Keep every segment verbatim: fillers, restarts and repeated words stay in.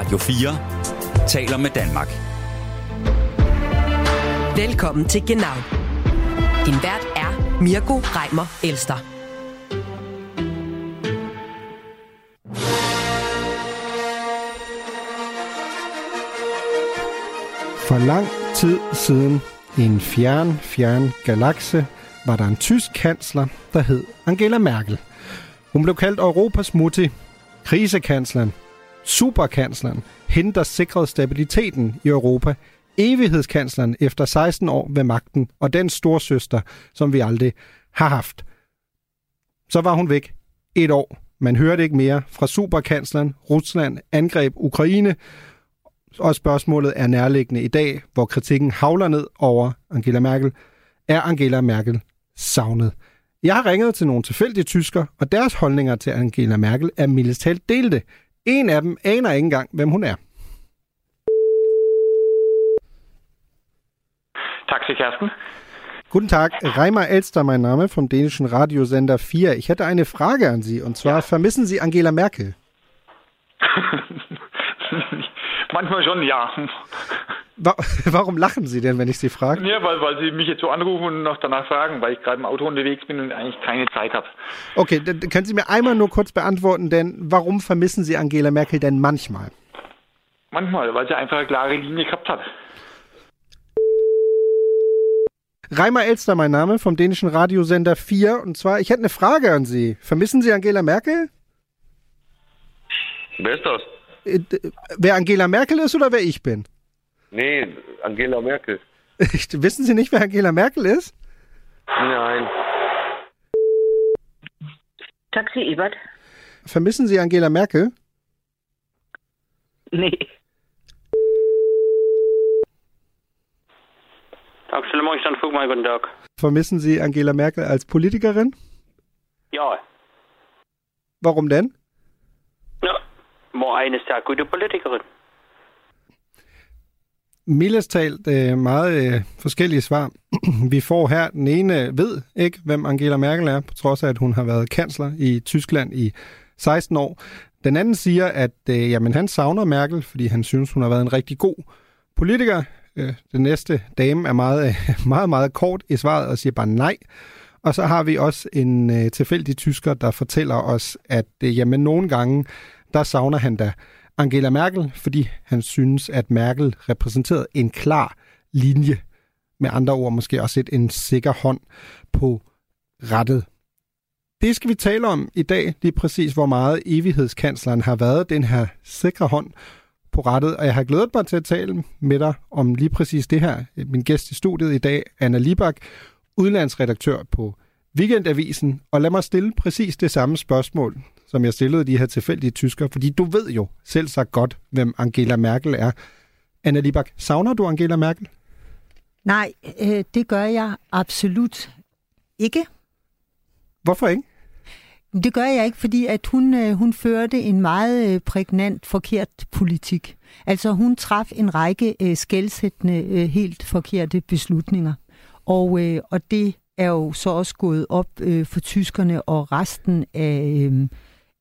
Radio fire taler med Danmark. Velkommen til Genau. Din vært er Mirko Reimer Elster. For lang tid siden i en fjern, fjern galakse var der en tysk kansler, der hed Angela Merkel. Hun blev kaldt Europas Mutti, krisekansleren, superkansleren, hende der sikrede stabiliteten i Europa, evighedskansleren efter seksten år ved magten og den storsøster, som vi aldrig har haft. Så var hun væk et år. Man hørte ikke mere fra superkansleren. Rusland angreb Ukraine, og spørgsmålet er nærliggende i dag, hvor kritikken hagler ned over Angela Merkel. Er Angela Merkel savnet? Jeg har ringet til nogle tilfældige tyskere, og deres holdninger til Angela Merkel er mildest talt delte. En af dem aner ikke engang, hvem hun er. Tak til Kirsten. Guten Tag, Reimer Elster, mein Name vom dänischen Radiosender vier. Ich hätte eine Frage an Sie, und zwar, ja. Vermissen Sie Angela Merkel? Manchmal schon, ja. Warum lachen Sie denn, wenn ich Sie frage? Ja, weil, weil Sie mich jetzt so anrufen und noch danach fragen, weil ich gerade im Auto unterwegs bin und eigentlich keine Zeit habe. Okay, dann können Sie mir einmal nur kurz beantworten, denn warum vermissen Sie Angela Merkel denn manchmal? Manchmal, weil sie einfach eine klare Linie gehabt hat. Reimer Elster, mein Name, vom dänischen Radiosender vier. Und zwar, ich hätte eine Frage an Sie. Vermissen Sie Angela Merkel? Wer ist das? Wer Angela Merkel ist oder wer ich bin? Nee, Angela Merkel. Wissen Sie nicht, wer Angela Merkel ist? Nein. Taxi Ebert. Vermissen Sie Angela Merkel? Nee. Guten Tag. Vermissen Sie Angela Merkel als Politikerin? Ja. Warum denn? Ja, war eines der gute Politikerin. Mildest talt øh, meget øh, forskellige svar. Vi får her, den ene ved ikke, hvem Angela Merkel er, på trods af, at hun har været kansler i Tyskland i seksten år. Den anden siger, at øh, jamen, han savner Merkel, fordi han synes, hun har været en rigtig god politiker. Øh, den næste dame er meget, øh, meget, meget kort i svaret og siger bare nej. Og så har vi også en øh, tilfældig tysker, der fortæller os, at øh, jamen, nogle gange, der savner han da Angela Merkel, fordi han synes, at Merkel repræsenterede en klar linje. Med andre ord måske også et en sikker hånd på rattet. Det skal vi tale om i dag, lige præcis hvor meget evighedskansleren har været den her sikre hånd på rattet. Og jeg har glædet mig til at tale med dig om lige præcis det her. Min gæst i studiet i dag, Anna Libak, udlandsredaktør på Weekendavisen. Og lad mig stille præcis det samme spørgsmål, som jeg stillede de her tilfældige tyskere, fordi du ved jo selv så godt, hvem Angela Merkel er. Anna Libak, savner du Angela Merkel? Nej, øh, det gør jeg absolut ikke. Hvorfor ikke? Det gør jeg ikke, fordi at hun, øh, hun førte en meget prægnant forkert politik. Altså hun traf en række øh, skelsættende, øh, helt forkerte beslutninger. Og, øh, og det er jo så også gået op øh, for tyskerne og resten af... Øh,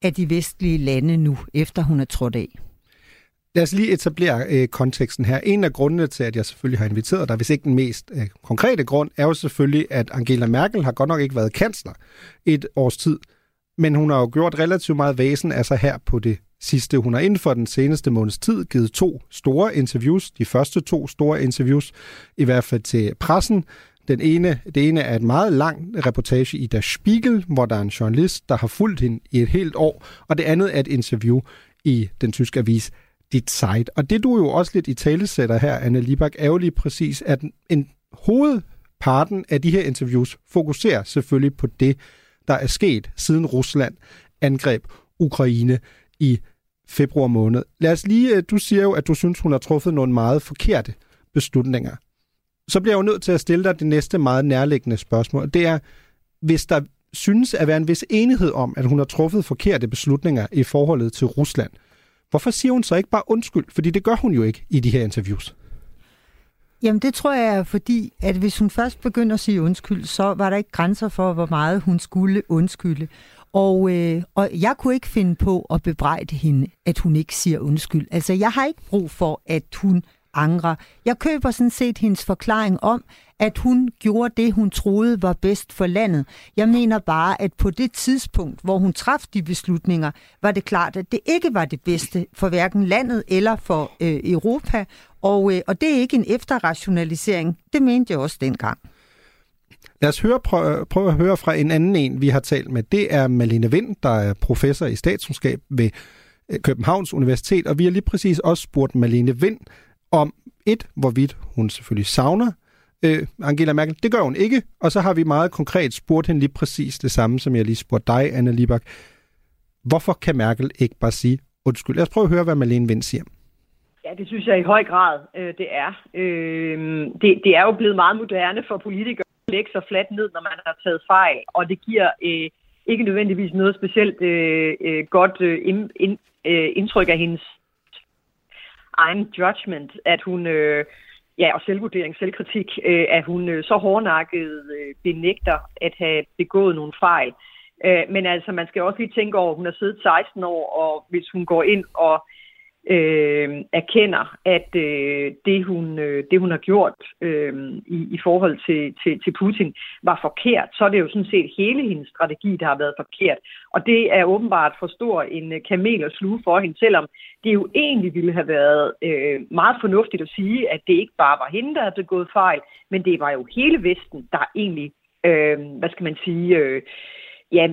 af de vestlige lande nu, efter hun er trådt af. Lad os lige etablere øh, konteksten her. En af grundene til, at jeg selvfølgelig har inviteret dig, hvis ikke den mest øh, konkrete grund, er jo selvfølgelig, at Angela Merkel har godt nok ikke været kansler et års tid, men hun har jo gjort relativt meget væsen af sig her på det sidste. Hun har inden for den seneste måneds tid givet to store interviews, de første to store interviews, i hvert fald til pressen. Den ene, det ene er et meget lang reportage i Der Spiegel, hvor der er en journalist, der har fulgt hende i et helt år, og det andet er et interview i den tyske avis Die Zeit. Og det du jo også lidt i talesætter her, Anna Libak, er jo lige præcis, at en hovedparten af de her interviews fokuserer selvfølgelig på det, der er sket siden Rusland angreb Ukraine i februar måned. Lad os lige, du siger jo, at du synes, hun har truffet nogle meget forkerte beslutninger. Så bliver jeg jo nødt til at stille dig det næste meget nærliggende spørgsmål. Det er, hvis der synes at være en vis enighed om, at hun har truffet forkerte beslutninger i forholdet til Rusland, hvorfor siger hun så ikke bare undskyld? Fordi det gør hun jo ikke i de her interviews. Jamen det tror jeg er fordi, at hvis hun først begynder at sige undskyld, så var der ikke grænser for, hvor meget hun skulle undskylde. Og, øh, og jeg kunne ikke finde på at bebrejde hende, at hun ikke siger undskyld. Altså, jeg har ikke brug for, at hun angrer. Jeg køber sådan set hendes forklaring om, at hun gjorde det, hun troede var bedst for landet. Jeg mener bare, at på det tidspunkt, hvor hun træffede de beslutninger, var det klart, at det ikke var det bedste for hverken landet eller for øh, Europa. Og, øh, og det er ikke en efterrationalisering. Det mente jeg også dengang. Lad os høre, prøve, prøve at høre fra en anden en, vi har talt med. Det er Malene Vind, der er professor i statskundskab ved Københavns Universitet, og vi har lige præcis også spurgt Malene Vind om et, hvorvidt hun selvfølgelig savner øh, Angela Merkel. Det gør hun ikke, og så har vi meget konkret spurgt hende lige præcis det samme, som jeg lige spurgte dig, Anna Libak. Hvorfor kan Merkel ikke bare sige undskyld? Lad os prøve at høre, hvad Malene Vind siger. Ja, det synes jeg i høj grad, øh, det er. Øh, det, det er jo blevet meget moderne for politikere at lægge sig fladt ned, når man har taget fejl, og det giver øh, ikke nødvendigvis noget specielt øh, øh, godt øh, ind, øh, indtryk af hendes egen judgment, at hun, øh, ja, og selvvurdering, selvkritik, øh, at hun øh, så hårdnakket øh, benægter at have begået nogle fejl. Øh, men altså, man skal også lige tænke over, at hun har siddet seksten år, og hvis hun går ind og Øh, erkender, at øh, det, hun, øh, det, hun har gjort øh, i, i forhold til, til, til Putin, var forkert, så er det jo sådan set hele hendes strategi, der har været forkert. Og det er åbenbart for stor en kamel at sluge for hende, selvom det jo egentlig ville have været øh, meget fornuftigt at sige, at det ikke bare var hende, der havde begået fejl, men det var jo hele Vesten, der egentlig, øh, hvad skal man sige, øh, ja,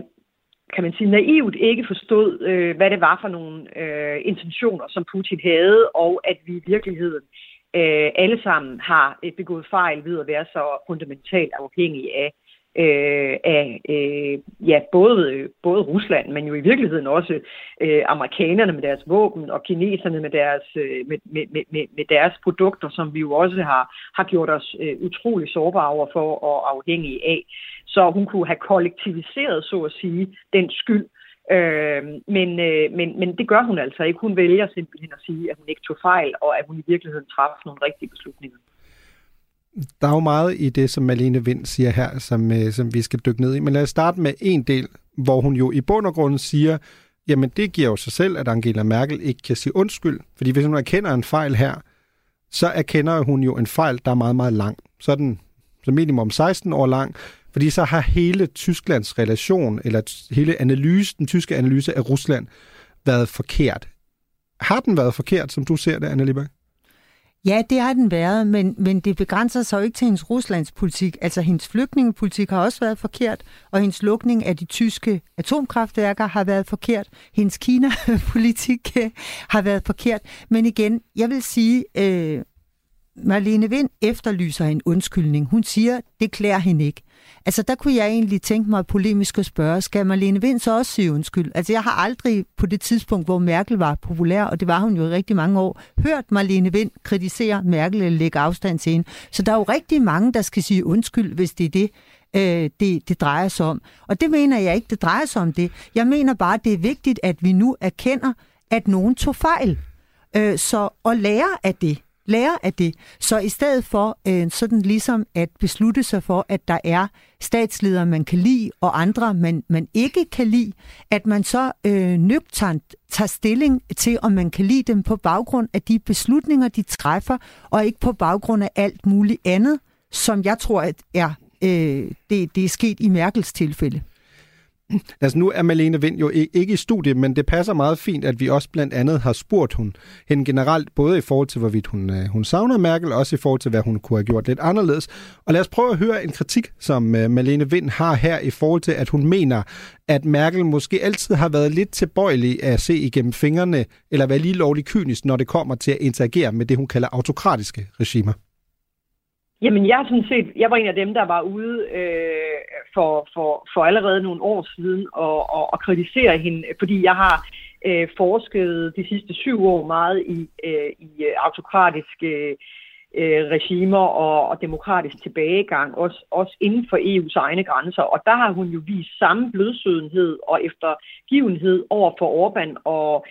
kan man sige, naivt ikke forstod, øh, hvad det var for nogle øh, intentioner, som Putin havde, og at vi i virkeligheden øh, alle sammen har øh, begået fejl ved at være så fundamentalt afhængige af, øh, af øh, ja, både, både Rusland, men jo i virkeligheden også øh, amerikanerne med deres våben, og kineserne med deres, øh, med, med, med, med deres produkter, som vi jo også har, har gjort os øh, utrolig sårbare overfor og afhængige af. Så hun kunne have kollektiviseret, så at sige, den skyld. Øh, men, øh, men, men det gør hun altså ikke. Hun vælger simpelthen at sige, at hun ikke tog fejl, og at hun i virkeligheden træffede nogle rigtige beslutninger. Der er jo meget i det, som Malene Vind siger her, som, øh, som vi skal dykke ned i. Men lad os starte med en del, hvor hun jo i bund og grund siger, jamen det giver jo sig selv, at Angela Merkel ikke kan sige undskyld. Fordi hvis hun erkender en fejl her, så erkender hun jo en fejl, der er meget, meget lang. Så er den som minimum seksten år lang. Fordi så har hele Tysklands relation, eller hele analyse, den tyske analyse af Rusland, været forkert. Har den været forkert, som du ser det, Anna Libak? Ja, det har den været, men, men det begrænser sig jo ikke til hendes Ruslandspolitik. Altså, hendes flygtningepolitik har også været forkert, og hendes lukning af de tyske atomkraftværker har været forkert. Hendes Kina-politik har været forkert. Men igen, jeg vil sige... Øh Malene Vind efterlyser en undskyldning. Hun siger, det klæder hende ikke. Altså, der kunne jeg egentlig tænke mig polemisk at spørge, skal Malene Vind så også sige undskyld? Altså, jeg har aldrig på det tidspunkt, hvor Merkel var populær, og det var hun jo i rigtig mange år, hørt Malene Vind kritisere Merkel eller lægge afstand til hende. Så der er jo rigtig mange, der skal sige undskyld, hvis det er det, øh, det, det drejer sig om. Og det mener jeg ikke, det drejer sig om det. Jeg mener bare, det er vigtigt, at vi nu erkender, at nogen tog fejl. Øh, så at lære af det. lærer af det. Så i stedet for øh, sådan ligesom at beslutte sig for, at der er statsledere, man kan lide, og andre, man, man ikke kan lide, at man så øh, nøgternt tager stilling til, om man kan lide dem på baggrund af de beslutninger, de træffer, og ikke på baggrund af alt muligt andet, som jeg tror, at er, øh, det, det er sket i Merkels tilfælde. Altså nu er Malene Vind jo ikke i studiet, men det passer meget fint, at vi også blandt andet har spurgt hun, hende generelt, både i forhold til, hvorvidt hun, hun savner Merkel, og også i forhold til, hvad hun kunne have gjort lidt anderledes. Og lad os prøve at høre en kritik, som Malene Vind har her i forhold til, at hun mener, at Merkel måske altid har været lidt tilbøjelig at se igennem fingrene, eller være lige lovligt kynisk, når det kommer til at interagere med det, hun kalder autokratiske regimer. Jamen, jeg, sådan set, jeg var en af dem, der var ude øh, for, for, for allerede nogle år siden og, og, og kritisere hende, fordi jeg har øh, forsket de sidste syv år meget i, øh, i autokratiske øh, regimer og, og demokratisk tilbagegang, også, også inden for E U's egne grænser. Og der har hun jo vist samme blødsødenhed og eftergivenhed over for Orbán og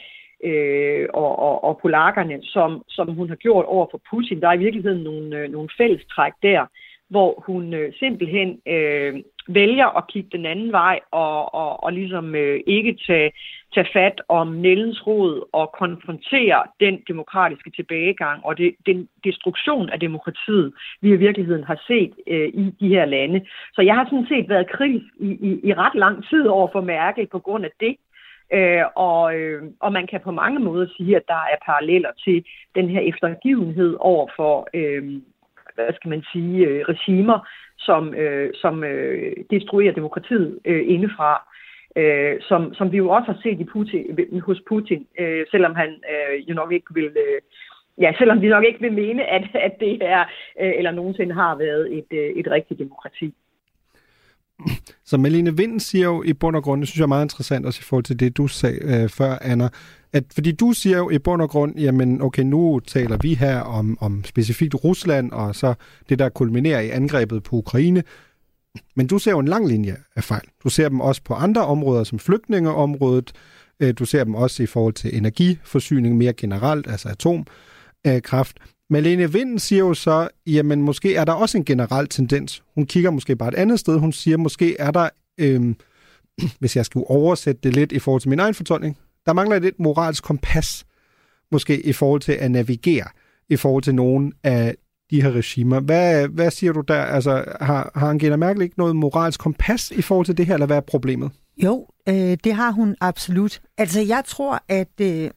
Øh, og, og, og polakkerne, som, som hun har gjort over for Putin. Der er i virkeligheden nogle, øh, nogle fællestræk der, hvor hun øh, simpelthen øh, vælger at kigge den anden vej og, og, og ligesom øh, ikke tage, tage fat om nældens rod og konfrontere den demokratiske tilbagegang og det, den destruktion af demokratiet, vi i virkeligheden har set øh, i de her lande. Så jeg har sådan set været kritisk i, i, i ret lang tid over for Merkel på grund af det. Øh, og, øh, og man kan på mange måder sige, at der er paralleller til den her eftergivenhed over for, øh, hvad skal man sige, øh, regimer, som, øh, som øh, destruerer demokratiet øh, indefra, øh, som, som vi jo også har set i Putin, hos Putin, øh, selvom han øh, jo nok ikke vil... Øh, Ja, selvom vi nok ikke vil mene, at, at det er, eller nogensinde har været et, et rigtigt demokrati. Så Malene Vind siger jo i bund og grund, det synes jeg er meget interessant også i forhold til det, du sagde øh, før, Anna, at fordi du siger jo i bund og grund, jamen okay, nu taler vi her om, om specifikt Rusland, og så det, der kulminerer i angrebet på Ukraine, men du ser jo en lang linje af fejl. Du ser dem også på andre områder, som flygtningeområdet, du ser dem også i forhold til energiforsyning mere generelt, altså atom. Kraft. Malene Vind siger jo så, jamen måske er der også en generel tendens. Hun kigger måske bare et andet sted. Hun siger, måske er der, øhm, hvis jeg skulle oversætte det lidt i forhold til min egen fortolkning, der mangler lidt moralsk kompas, måske i forhold til at navigere, i forhold til nogen af de her regimer. Hvad, hvad siger du der? Altså, har, har Angela Merkel ikke noget moralsk kompas i forhold til det her, eller hvad er problemet? Jo, øh, det har hun absolut. Altså, jeg tror, at... Øh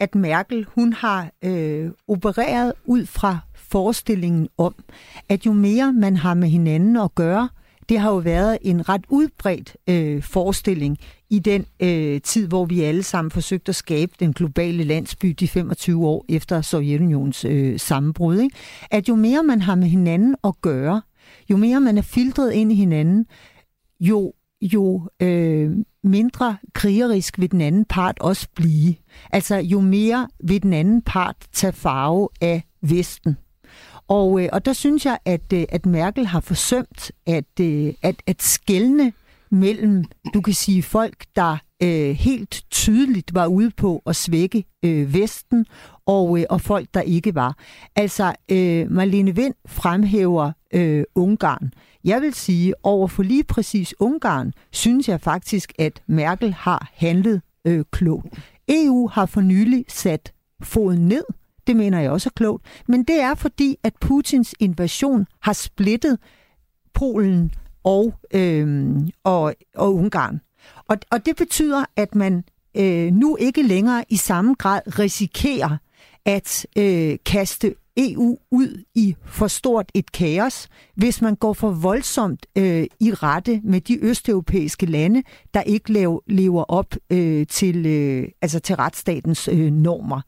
at Merkel, hun har øh, opereret ud fra forestillingen om, at jo mere man har med hinanden at gøre, det har jo været en ret udbredt øh, forestilling i den øh, tid, hvor vi alle sammen forsøgte at skabe den globale landsby de femogtyve år efter Sovjetunionens øh, sammenbrud, ikke? At jo mere man har med hinanden at gøre, jo mere man er filtreret ind i hinanden, jo jo øh, mindre krigerisk vil den anden part også blive. Altså jo mere vil den anden part tage farve af Vesten. Og, øh, og der synes jeg, at, øh, at Merkel har forsømt at, øh, at, at skelne mellem, du kan sige, folk, der øh, helt tydeligt var ude på at svække øh, Vesten, og, øh, og folk, der ikke var. Altså, øh, Malene Vind fremhæver øh, Ungarn. Jeg vil sige, over for lige præcis Ungarn, synes jeg faktisk, at Merkel har handlet øh, klogt. E U har for nylig sat foden ned. Det mener jeg også er klogt. Men det er fordi, at Putins invasion har splittet Polen og, øh, og, og Ungarn. Og, og det betyder, at man øh, nu ikke længere i samme grad risikerer at øh, kaste E U ud i for stort et kaos, hvis man går for voldsomt øh, i rette med de østeuropæiske lande, der ikke lave, lever op øh, til, øh, altså til retsstatens øh, normer.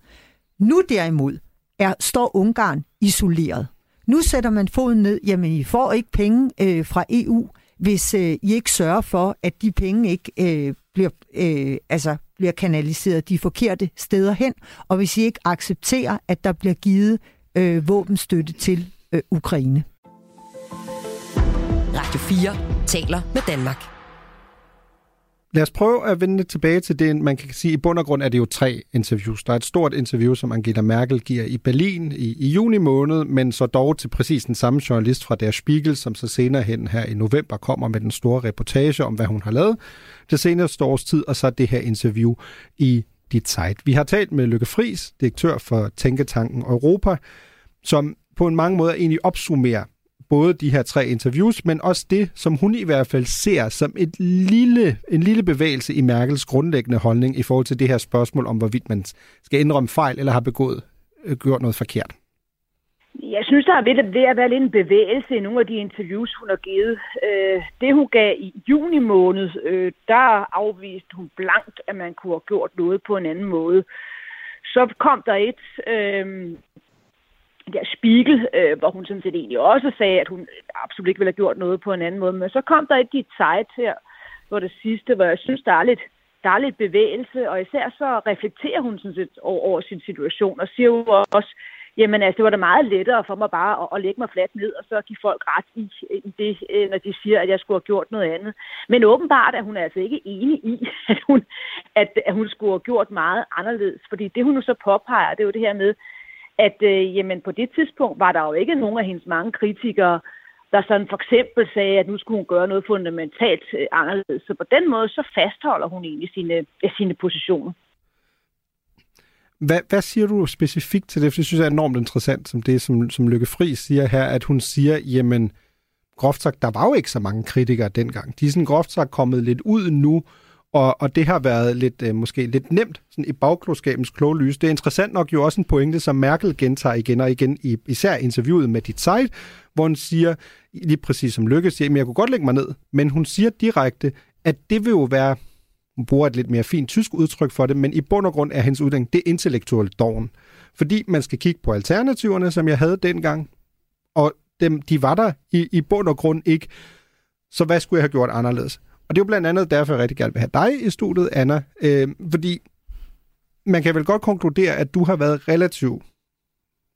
Nu derimod er, står Ungarn isoleret. Nu sætter man foden ned, jamen I får ikke penge øh, fra E U, hvis øh, I ikke sørger for, at de penge ikke øh, bliver, øh, altså, bliver kanaliseret de forkerte steder hen, og hvis I ikke accepterer, at der bliver givet Øh, våbenstøtte til øh, Ukraine. Radio fire taler med Danmark. Lad os prøve at vende tilbage til det, man kan sige, i bund og grund er det jo tre interviews. Der er et stort interview, som Angela Merkel giver i Berlin i, i juni måned, men så dog til præcis den samme journalist fra Der Spiegel, som så senere hen her i november kommer med den store reportage om, hvad hun har lavet det seneste års tid, og så det her interview i Die Zeit. Vi har talt med Lykke Friis, direktør for Tænketanken Europa, som på en mange måder egentlig opsummerer både de her tre interviews, men også det, som hun i hvert fald ser som et lille, en lille bevægelse i Merkels grundlæggende holdning i forhold til det her spørgsmål om, hvorvidt man skal indrømme fejl eller har begået gjort noget forkert. Jeg synes, der er ved at være lidt en bevægelse i nogle af de interviews, hun har givet. Det, hun gav i juni måned, der afviste hun blankt, at man kunne have gjort noget på en anden måde. Så kom der et øh, der Spiegel, hvor hun sådan set egentlig også sagde, at hun absolut ikke ville have gjort noget på en anden måde. Men så kom der et Die Zeit her, hvor det sidste, hvor jeg synes, der er lidt... Der er lidt bevægelse, og især så reflekterer hun sådan set over, over sin situation, og siger jo også, jamen altså, det var da meget lettere for mig bare at, at lægge mig fladt ned, og så give folk ret i, i det, når de siger, at jeg skulle have gjort noget andet. Men åbenbart er hun altså ikke enig i, at hun, at, at hun skulle have gjort meget anderledes, fordi det hun nu så påpeger, det er jo det her med, at øh, jamen, på det tidspunkt var der jo ikke nogen af hendes mange kritikere, der sådan for eksempel sagde, at nu skulle hun gøre noget fundamentalt anderledes. Så på den måde, så fastholder hun egentlig sine, sine positioner. Hvad, hvad siger du specifikt til det? For det synes jeg er enormt interessant, som det, som, som Lykke Friis siger her, at hun siger, jamen, groft sagt, der var jo ikke så mange kritikere dengang. De er sådan groft sagt kommet lidt ud nu, og, og det har været lidt, måske lidt nemt sådan i bagklodskabens kloge lys. Det er interessant nok jo også en pointe, som Merkel gentager igen og igen, i, især interviewet med Dit Zeit, hvor hun siger, lige præcis som Lykke siger, men jeg kunne godt lægge mig ned, men hun siger direkte, at det vil jo være, hun bruger et lidt mere fint tysk udtryk for det, men i bund og grund er hendes uddanning, det er intellektuel doven. Fordi man skal kigge på alternativerne, som jeg havde dengang, og dem, de var der i, i bund og grund ikke. Så hvad skulle jeg have gjort anderledes? Og det er jo blandt andet derfor, jeg rigtig gerne vil have dig i studiet, Anna. Øh, fordi man kan vel godt konkludere, at du har været relativt,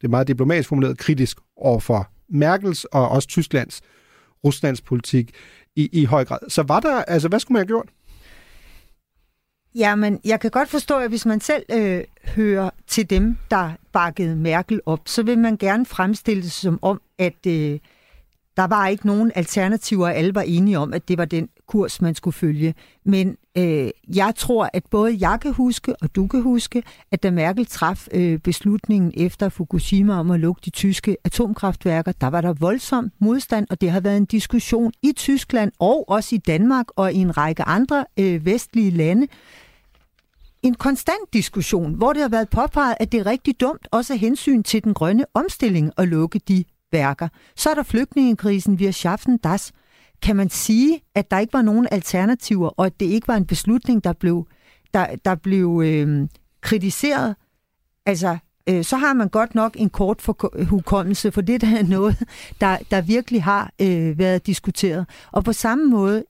det er meget diplomatisk formuleret, kritisk overfor Merkels og også Tysklands, Ruslands politik i, i høj grad. Så var der, altså hvad skulle man have gjort? Jamen, jeg kan godt forstå, at hvis man selv øh, hører til dem, der bakkede Merkel op, så vil man gerne fremstille det som om, at øh, der var ikke nogen alternativer, og alle var enige om, at det var den kurs, man skulle følge. Men øh, jeg tror, at både jeg kan huske, og du kan huske, at da Merkel traf øh, beslutningen efter Fukushima om at lukke de tyske atomkraftværker, der var der voldsom modstand, og det har været en diskussion i Tyskland, og også i Danmark, og i en række andre øh, vestlige lande. En konstant diskussion, hvor det har været påpeget, at det er rigtig dumt, også af hensyn til den grønne omstilling, at lukke de værker. Så er der flygtningekrisen, wir schaffen das. Kan man sige, at der ikke var nogen alternativer, og at det ikke var en beslutning, der blev, der, der blev øh, kritiseret? Altså, øh, så har man godt nok en kort for, hukommelse, for det der er noget, der, der virkelig har øh, været diskuteret. Og på samme måde,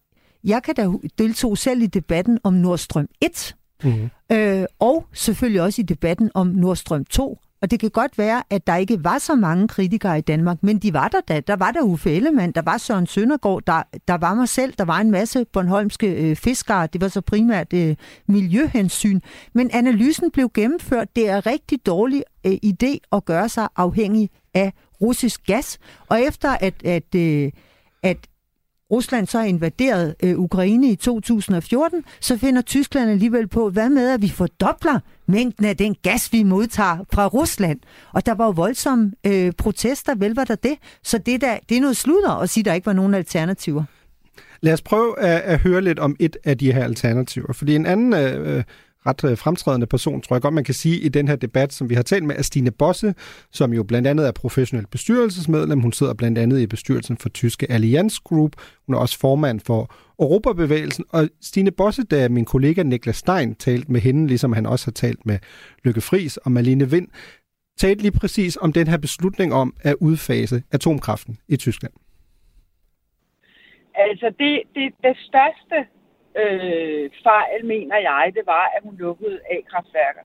jeg kan da deltog selv i debatten om Nord Stream et, mm-hmm. øh, og selvfølgelig også i debatten om Nord Stream to, og det kan godt være, at der ikke var så mange kritikere i Danmark, men de var der da. Der var der Uffe Ellemann, der var Søren Søndergaard, der, der var mig selv, der var en masse bornholmske øh, fiskere. Det var så primært øh, miljøhensyn. Men analysen blev gennemført. Det er rigtig dårlig øh, idé at gøre sig afhængig af russisk gas. Og efter at, at, øh, at Rusland så invaderede øh, Ukraine i to tusind og fjorten, så finder Tyskland alligevel på, hvad med, at vi fordobler mængden af den gas, vi modtager fra Rusland. Og der var jo voldsomme øh, protester, vel var der det? Så det, der, det er noget sludder at sige, at der ikke var nogen alternativer. Lad os prøve at, at høre lidt om et af de her alternativer, fordi en anden øh, ret fremtrædende person, tror jeg godt, man kan sige i den her debat, som vi har talt med, er Stine Bosse, som jo blandt andet er professionel bestyrelsesmedlem. Hun sidder blandt andet i bestyrelsen for Tyske Allianz Group. Hun er også formand for Europabevægelsen. Og Stine Bosse, da min kollega Niklas Stein talte med hende, ligesom han også har talt med Lykke Friis og Malene Vind, talte lige præcis om den her beslutning om at udfase atomkraften i Tyskland. Altså det, det, det største Øh, fejl, mener jeg, det var, at hun lukkede A-kraftværker.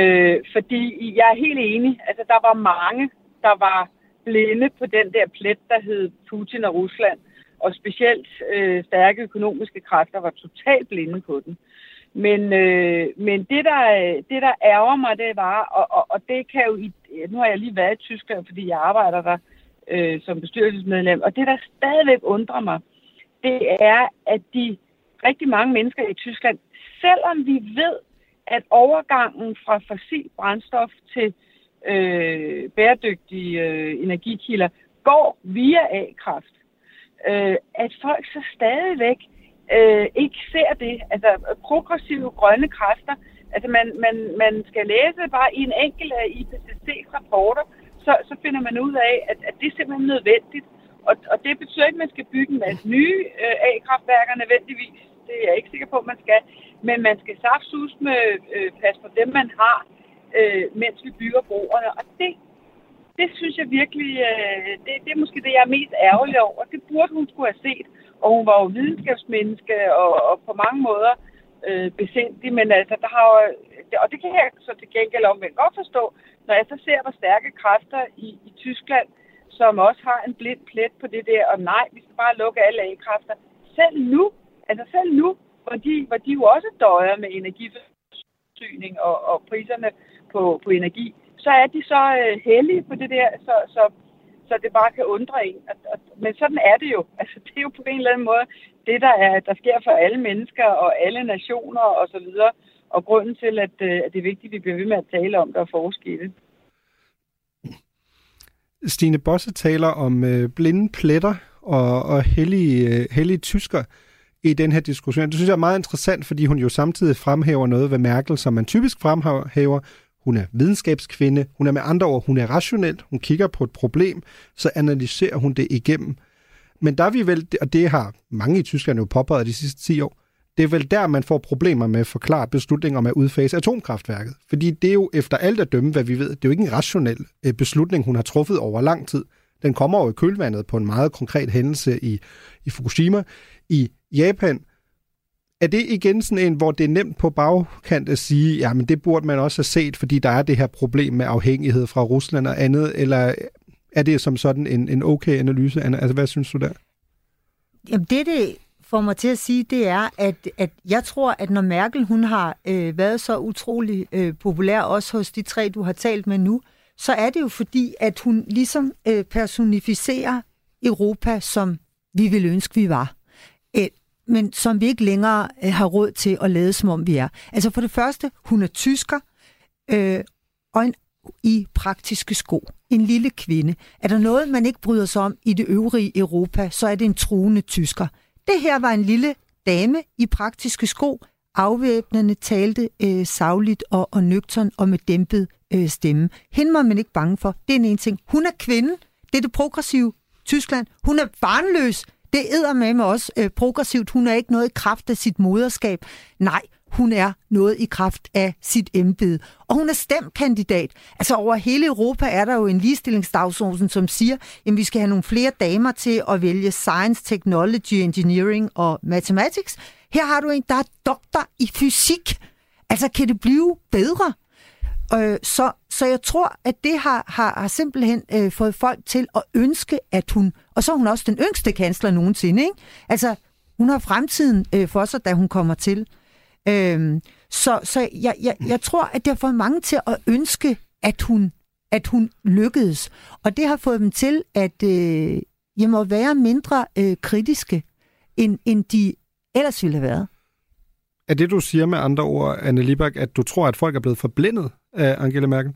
Øh, fordi jeg er helt enig, altså der var mange, der var blinde på den der plet, der hed Putin og Rusland, og specielt øh, stærke økonomiske kræfter var totalt blinde på den. Men, øh, men det, der, det, der ærger mig, det var, og, og, og det kan jo, nu har jeg lige været i Tyskland, fordi jeg arbejder der øh, som bestyrelsesmedlem, og det, der stadigvæk undrer mig, det er, at de rigtig mange mennesker i Tyskland, selvom vi ved, at overgangen fra fossil brændstof til øh, bæredygtige øh, energikilder går via A-kraft, øh, at folk så stadigvæk øh, ikke ser det. Altså progressive grønne kræfter. Altså man, man, man skal læse bare i en enkelt af I P C C's rapporter, så, så finder man ud af, at, at det er simpelthen nødvendigt. Og, og det betyder ikke, at man skal bygge en masse nye øh, A-kraftværker nødvendigvis. Det er jeg ikke sikker på, at man skal. Men man skal saftsus med øh, pas på dem, man har, øh, mens vi bygger broerne. Og det, det synes jeg virkelig, øh, det, det er måske det, jeg er mest ærgerlig over. Det burde hun skulle have set. Og hun var jo videnskabsmenneske og, og på mange måder øh, besindig. Men altså, der har jo, og det kan jeg så til gengæld omvendt godt forstå, når jeg så ser, hvor stærke kræfter i, i Tyskland, som også har en blind plet på det der, og nej, vi skal bare lukke alle A-kræfter. Selv nu, altså selv nu, hvor de, hvor de jo også døjer med energiforsyning og, og priserne på, på energi, så er de så øh, heldige på det der, så, så, så det bare kan undre en. Men sådan er det jo. Altså, det er jo på en eller anden måde det, der, er, der sker for alle mennesker og alle nationer osv. Og grunden til, at, at det er vigtigt, at vi bliver ved med at tale om det og forske i det. Stine Bosse taler om øh, blinde pletter og, og hellige, øh, hellige tysker i den her diskussion. Det synes jeg er meget interessant, fordi hun jo samtidig fremhæver noget ved Merkel, som man typisk fremhæver. Hun er videnskabskvinde, hun er med andre ord, hun er rationel, hun kigger på et problem, så analyserer hun det igennem. Men der er vi vel, og det har mange i Tyskland jo påpeget de sidste ti år, det er vel der, man får problemer med at forklare beslutninger om at udfase atomkraftværket. Fordi det er jo efter alt at dømme, hvad vi ved, det er jo ikke en rationel beslutning, hun har truffet over lang tid. Den kommer jo i kølvandet på en meget konkret hændelse i, i Fukushima, i Japan. Er det igen sådan en, hvor det er nemt på bagkant at sige, jamen det burde man også have set, fordi der er det her problem med afhængighed fra Rusland og andet, eller er det som sådan en, en okay analyse? Altså hvad synes du der? Jamen det, det får mig til at sige, det er, at, at jeg tror, at når Merkel, hun har øh, været så utrolig øh, populær, også hos de tre, du har talt med nu, så er det jo fordi, at hun ligesom øh, personificerer Europa, som vi ville ønske, vi var. Øh, men som vi ikke længere øh, har råd til at lade, som om vi er. Altså for det første, hun er tysker, øh, og en, i praktiske sko. En lille kvinde. Er der noget, man ikke bryder sig om i det øvrige Europa, så er det en truende tysker. Det her var en lille dame i praktiske sko. Afvæbnerne talte øh, sagligt og, og nøgtern og med dæmpet øh, stemme. Hende var man ikke bange for. Det er en ting. Hun er kvinde. Det er det progressive Tyskland. Hun er barnløs. Det æder med mig også øh, progressivt. Hun er ikke noget i kraft af sit moderskab. Nej, hun er noget i kraft af sit embede. Og hun er stemkandidat. Altså over hele Europa er der jo en ligestillingsdagsorden, som siger, at vi skal have nogle flere damer til at vælge science, technology, engineering og mathematics. Her har du en, der er doktor i fysik. Altså kan det blive bedre? Øh, så, så jeg tror, at det har, har, har simpelthen øh, fået folk til at ønske, at hun... Og så er hun også den yngste kansler nogensinde, ikke? Altså hun har fremtiden øh, for sig, da hun kommer til... Øhm, så så jeg, jeg, jeg tror, at det har fået mange til at ønske, at hun, at hun lykkedes. Og det har fået dem til, at øh, jeg må være mindre øh, kritiske, end, end de ellers ville have været. Er det, du siger med andre ord, Anne Libak, at du tror, at folk er blevet forblændet af Angela Merkel?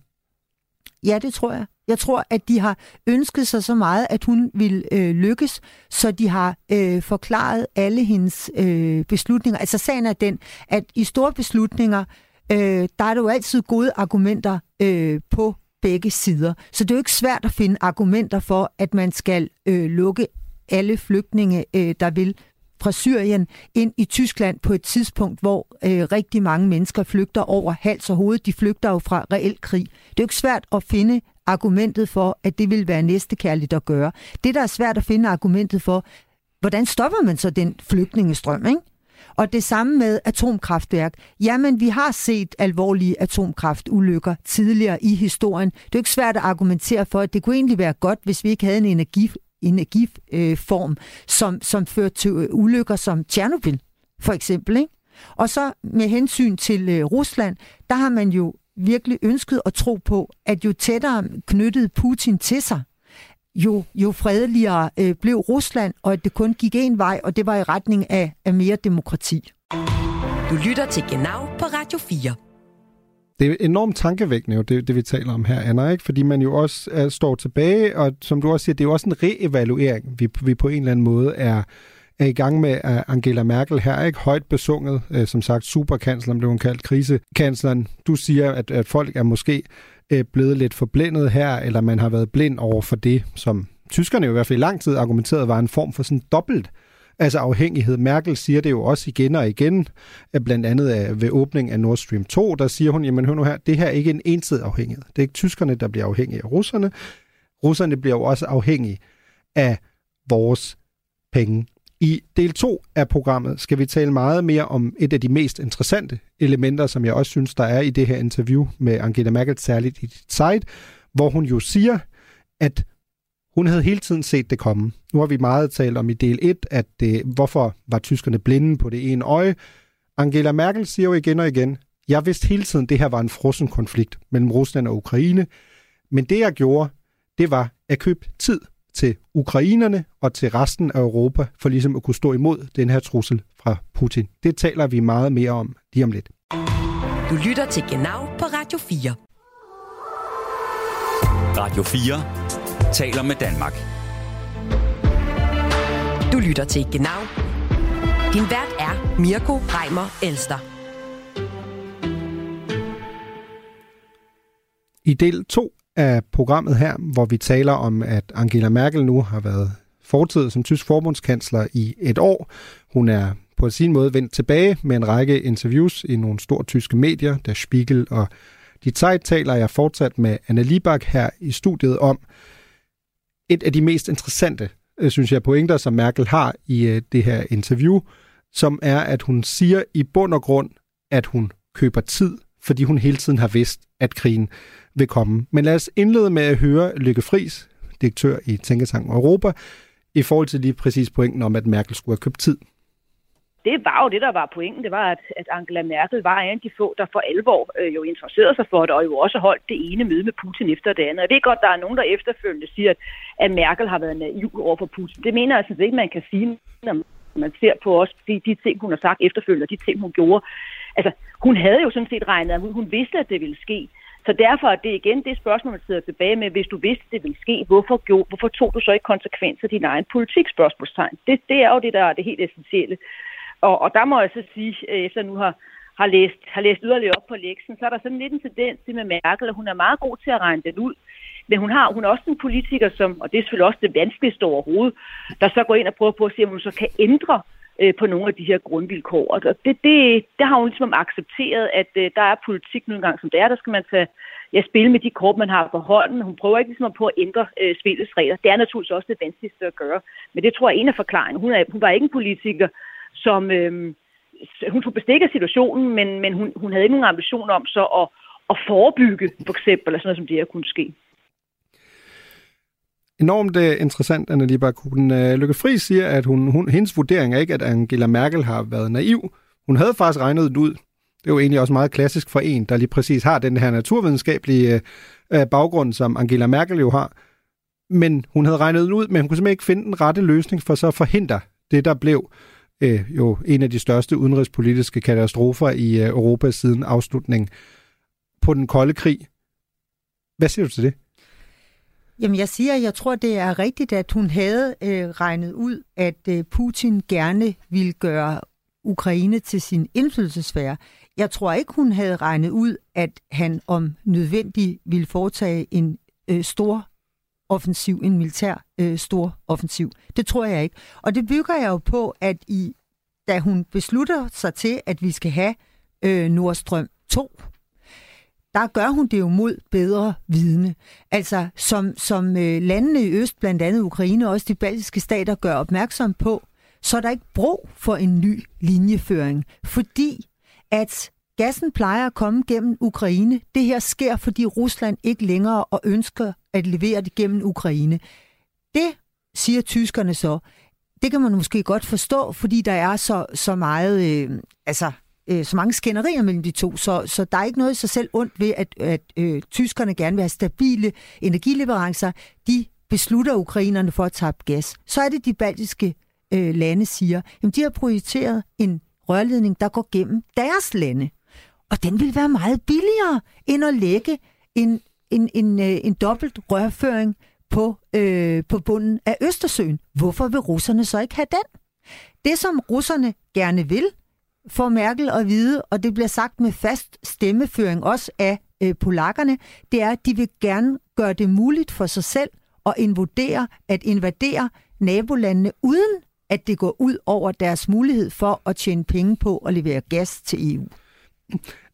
Ja, det tror jeg. Jeg tror, at de har ønsket sig så meget, at hun ville øh, lykkes, så de har øh, forklaret alle hendes øh, beslutninger. Altså sagen er den, at i store beslutninger, øh, der er der jo altid gode argumenter øh, på begge sider. Så det er jo ikke svært at finde argumenter for, at man skal øh, lukke alle flygtninge, øh, der vil fra Syrien ind i Tyskland på et tidspunkt, hvor øh, rigtig mange mennesker flygter over hals og hoved. De flygter jo fra reel krig. Det er jo ikke svært at finde argumentet for, at det vil være næstekærligt at gøre. Det, der er svært at finde argumentet for, hvordan stopper man så den flygtningestrøm, ikke? Og det samme med atomkraftværk. Jamen, vi har set alvorlige atomkraftulykker tidligere i historien. Det er jo ikke svært at argumentere for, at det kunne egentlig være godt, hvis vi ikke havde en energi energiform, som, som fører til ulykker som Tjernobyl, for eksempel, ikke? Og så med hensyn til Rusland, der har man jo virkelig ønsket at tro på, at jo tættere knyttede Putin til sig, jo, jo fredeligere øh, blev Rusland, og at det kun gik én vej, og det var i retning af, af mere demokrati. Du lytter til Genau på Radio fire. Det er enormt tankevækkende, jo, det, det vi taler om her, Anna, ikke? Fordi man jo også er, står tilbage, og som du også siger, det er jo også en reevaluering, vi, vi på en eller anden måde er, er i gang med Angela Merkel her, ikke? Højt besunget, øh, som sagt, superkansleren blev hun kaldt, krisekansleren. Du siger, at, at folk er måske øh, blevet lidt forblændet her, eller man har været blind over for det, som tyskerne jo i hvert fald i lang tid argumenterede, var en form for sådan dobbelt altså afhængighed. Merkel siger det jo også igen og igen, blandt andet ved åbningen af Nord Stream to, der siger hun, jamen hør nu her, det her er ikke en ensidig afhængighed. Det er ikke tyskerne, der bliver afhængige af russerne. Russerne bliver jo også afhængige af vores penge. I del to af programmet skal vi tale meget mere om et af de mest interessante elementer, som jeg også synes, der er i det her interview med Angela Merkel, særligt i Zeit, hvor hun jo siger, at hun havde hele tiden set det komme. Nu har vi meget talt om i del et, at det, hvorfor var tyskerne blinde på det ene øje. Angela Merkel siger jo igen og igen, jeg vidste hele tiden, det her var en frossen konflikt mellem Rusland og Ukraine, men det jeg gjorde, det var at købe tid til ukrainerne og til resten af Europa, for ligesom at kunne stå imod den her trussel fra Putin. Det taler vi meget mere om lige om lidt. Du lytter til Genau på Radio fire. Radio fire taler med Danmark. Du lytter til Genau. Din vært er Mirko Reimer Elster. I del to af programmet her, hvor vi taler om, at Angela Merkel nu har været fortid som tysk forbundskansler i et år. Hun er på sin måde vendt tilbage med en række interviews i nogle store tyske medier, Der Spiegel og Die Zeit, taler jeg fortsat med Anna Libak her i studiet om et af de mest interessante, synes jeg, pointer, som Merkel har i det her interview, som er, at hun siger i bund og grund, at hun køber tid, fordi hun hele tiden har vidst, at krigen vil komme. Men lad os indlede med at høre Lykke Friis, direktør i Tænketanken Europa, i forhold til lige præcis pointen om, at Merkel skulle have købt tid. Det var jo det, der var pointen. Det var, at, at Angela Merkel var en af de få, der for alvor øh, jo interesserede sig for det, og jo også holdt det ene møde med Putin efter det andet. Jeg ved godt, der er nogen, der efterfølgende siger, at, at Merkel har været naiv over for Putin. Det mener jeg altså ikke, man kan sige, når man ser på også de, de ting, hun har sagt efterfølgende, og de ting, hun gjorde. Altså, hun havde jo sådan set regnet, at hun, hun vidste, at det ville ske. Så derfor er det igen det spørgsmål, man sidder tilbage med. Hvis du vidste, det ville ske, hvorfor, gjorde, hvorfor tog du så ikke konsekvenser af din egen politik? Spørgsmålstegn. Det, det er jo det, der er det helt essentielle. Og, og der må jeg så sige, efter nu har, har, læst, har læst yderligere op på leksen, så er der sådan lidt en tendens til med Merkel, at hun er meget god til at regne den ud. Men hun, har, hun er også en politiker, som, og det er selvfølgelig også det vanskeligste overhovedet, der så går ind og prøver på at se, om hun så kan ændre øh, på nogle af de her grundvilkår. Og det, det, det har hun ligesom accepteret, at øh, der er politik nu engang, som det er. Der skal man tage, ja, spille med de kort, man har på hånden. Hun prøver ikke ligesom på at ændre øh, spillets regler. Det er naturligvis også det vanskeligste at gøre. Men det tror jeg er en af forklaringen. Hun, er, hun var ikke en politiker, som øh, hun tog bestik af situationen, men, men hun, hun havde ikke nogen ambition om så at, at forebygge, for eksempel, eller sådan noget, som det her kunne ske. Enormt interessant, Anna Libak. Hun, uh, Lykke Friis siger, at hun, hun, hendes vurdering er ikke, at Angela Merkel har været naiv. Hun havde faktisk regnet det ud. Det er jo egentlig også meget klassisk for en, der lige præcis har den her naturvidenskabelige uh, baggrund, som Angela Merkel jo har. Men hun havde regnet det ud, men hun kunne simpelthen ikke finde den rette løsning for så at forhindre det, der blev Øh, jo en af de største udenrigspolitiske katastrofer i øh, Europa siden afslutningen på den kolde krig. Hvad siger du til det? Jamen jeg siger, jeg tror det er rigtigt, at hun havde øh, regnet ud, at øh, Putin gerne ville gøre Ukraine til sin indflydelsessfære. Jeg tror ikke, hun havde regnet ud, at han om nødvendigt ville foretage en øh, stor offensiv, en militær øh, stor offensiv. Det tror jeg ikke. Og det bygger jeg jo på, at i, da hun beslutter sig til, at vi skal have øh, Nord Stream to, der gør hun det jo mod bedre vidne. Altså, som, som øh, landene i øst, blandt andet Ukraine, og også de baltiske stater, gør opmærksom på, så er der ikke brug for en ny linjeføring. Fordi at gassen plejer at komme gennem Ukraine. Det her sker, fordi Rusland ikke længere og ønsker at levere det gennem Ukraine. Det siger tyskerne så. Det kan man måske godt forstå, fordi der er så, så meget, øh, altså, øh, så mange skænderier mellem de to, så, så der er ikke noget i sig selv ondt ved, at, at øh, tyskerne gerne vil have stabile energileverancer. De beslutter ukrainerne for at tabe gas. Så er det, de baltiske øh, lande siger, jamen de har prioriteret en rørledning, der går gennem deres lande. Og den vil være meget billigere, end at lægge en, en, en, en dobbelt rørføring på, øh, på bunden af Østersøen. Hvorfor vil russerne så ikke have den? Det, som russerne gerne vil, får Merkel at vide, og det bliver sagt med fast stemmeføring også af øh, polakkerne, det er, at de vil gerne gøre det muligt for sig selv at invadere, at invadere nabolandene, uden at det går ud over deres mulighed for at tjene penge på at levere gas til E U.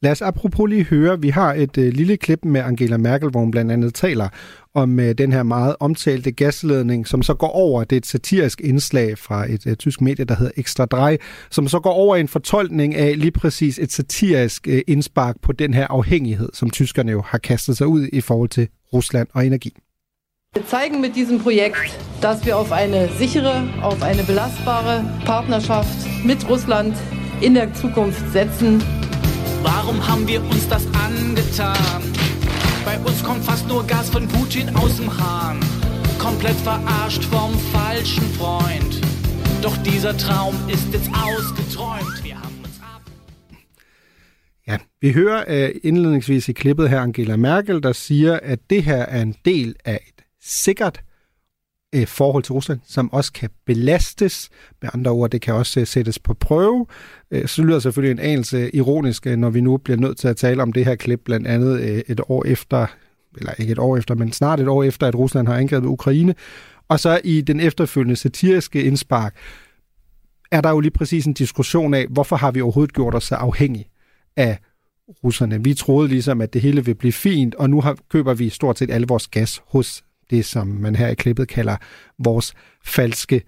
Lad os apropos lige høre, vi har et øh, lille klip med Angela Merkel, hvor hun blandt andet taler om øh, den her meget omtalte gasledning, som så går over, det er et satirisk indslag fra et øh, tysk medie, der hedder Extra Drei, som så går over en fortolkning af lige præcis et satirisk øh, indspark på den her afhængighed, som tyskerne jo har kastet sig ud i forhold til Rusland og energi. Wir zeigen mit diesem Projekt, dass wir auf eine sichere, auf eine belastbare Partnerschaft mit Russland in der Zukunft setzen. Warum haben wir uns das angetan? Bei uns kommt fast nur Gas von Putin aus dem Hahn. Komplett verarscht vom falschen Freund. Doch dieser Traum ist jetzt ausgeträumt. Wir haben uns ab... Ja, vi hører uh, indledningsvis i klippet her Angela Merkel, der siger, at det her er en del af et sikkert uh, forhold til Rusland, som også kan belastes. Med andre ord, det kan også uh, sættes på prøve. Uh, så lyder selvfølgelig en anelse ironisk, uh, når vi nu bliver nødt til at tale om det her klip, blandt andet uh, et år efter... eller ikke et år efter, men snart et år efter, at Rusland har angrebet Ukraine. Og så i den efterfølgende satiriske indspark, er der jo lige præcis en diskussion af, hvorfor har vi overhovedet gjort os så afhængige af russerne. Vi troede ligesom, at det hele ville blive fint, og nu har, køber vi stort set alle vores gas hos det, som man her i klippet kalder vores falske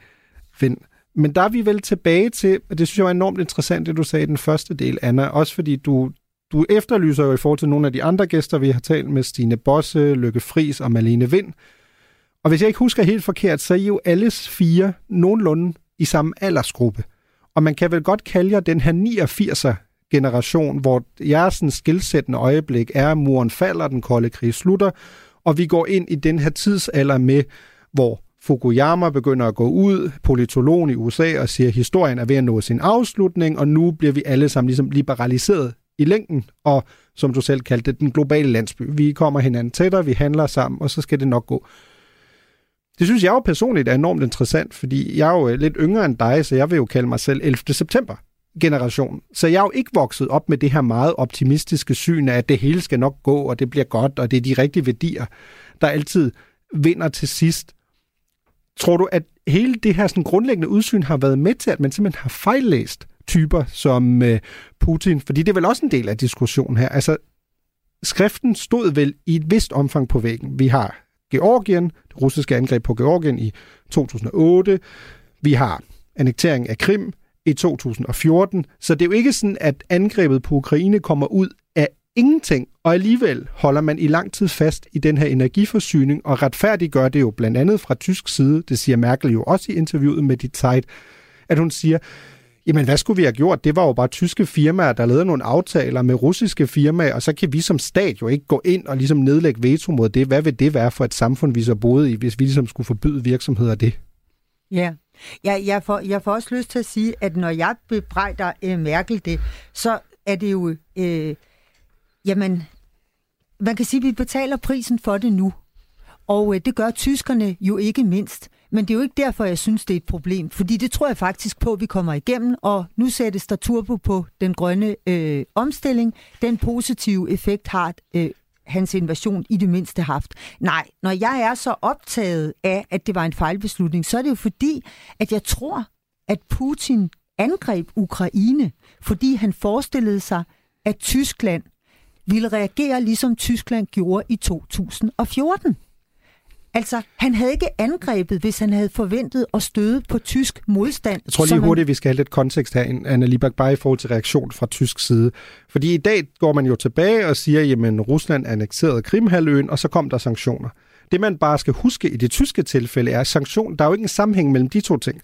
ven. Men der er vi vel tilbage til, og det synes jeg var enormt interessant, det du sagde i den første del, Anna, også fordi du... Du efterlyser jo i forhold til nogle af de andre gæster, vi har talt med, Stine Bosse, Lykke Friis og Malene Vind. Og hvis jeg ikke husker helt forkert, så er I jo alles fire nogenlunde i samme aldersgruppe. Og man kan vel godt kalde jer den her niogfirs'er-generation, hvor jeres skilsættende øjeblik er, at muren falder, den kolde krig slutter, og vi går ind i den her tidsalder med, hvor Fukuyama begynder at gå ud, politologen i U S A, og siger, at historien er ved at nå sin afslutning, og nu bliver vi alle sammen ligesom liberaliseret i længden, og som du selv kaldte det, den globale landsby. Vi kommer hinanden tættere, vi handler sammen, og så skal det nok gå. Det synes jeg jo personligt er enormt interessant, fordi jeg er jo lidt yngre end dig, så jeg vil jo kalde mig selv ellevte september-generationen. Så jeg er jo ikke vokset op med det her meget optimistiske syn af, at det hele skal nok gå, og det bliver godt, og det er de rigtige værdier, der altid vinder til sidst. Tror du, at hele det her sådan grundlæggende udsyn har været med til, at man simpelthen har fejllæst typer som øh, Putin, fordi det er vel også en del af diskussionen her. Altså, skriften stod vel i et vist omfang på væggen. Vi har Georgien, det russiske angreb på Georgien i to tusind og otte. Vi har annekteringen af Krim i to tusind og fjorten. Så det er jo ikke sådan, at angrebet på Ukraine kommer ud af ingenting, og alligevel holder man i lang tid fast i den her energiforsyning, og retfærdiggør det jo blandt andet fra tysk side. Det siger Merkel jo også i interviewet med Die Zeit, at hun siger, jamen, hvad skulle vi have gjort? Det var jo bare tyske firmaer, der lavede nogle aftaler med russiske firmaer, og så kan vi som stat jo ikke gå ind og ligesom nedlægge veto mod det. Hvad vil det være for et samfund, vi så boede i, hvis vi ligesom skulle forbyde virksomheder det? Ja, ja jeg, får, jeg får også lyst til at sige, at når jeg bebrejder øh, Merkel det, så er det jo, øh, jamen, man kan sige, at vi betaler prisen for det nu. Og øh, det gør tyskerne jo ikke mindst. Men det er jo ikke derfor, jeg synes, det er et problem. Fordi det tror jeg faktisk på, at vi kommer igennem. Og nu sættes der turbo på den grønne øh, omstilling. Den positive effekt har øh, hans invasion i det mindste haft. Nej, når jeg er så optaget af, at det var en fejlbeslutning, så er det jo fordi, at jeg tror, at Putin angreb Ukraine, fordi han forestillede sig, at Tyskland ville reagere, ligesom Tyskland gjorde i to tusind og fjorten. Altså, han havde ikke angrebet, hvis han havde forventet at støde på tysk modstand. Jeg tror lige hurtigt, han... vi skal have lidt kontekst her, Anna Libak, bare i forhold til reaktion fra tysk side. Fordi i dag går man jo tilbage og siger, jamen Rusland annekterede Krimhalvøen, og så kom der sanktioner. Det man bare skal huske i det tyske tilfælde er, at sanktion, der er jo ikke en sammenhæng mellem de to ting.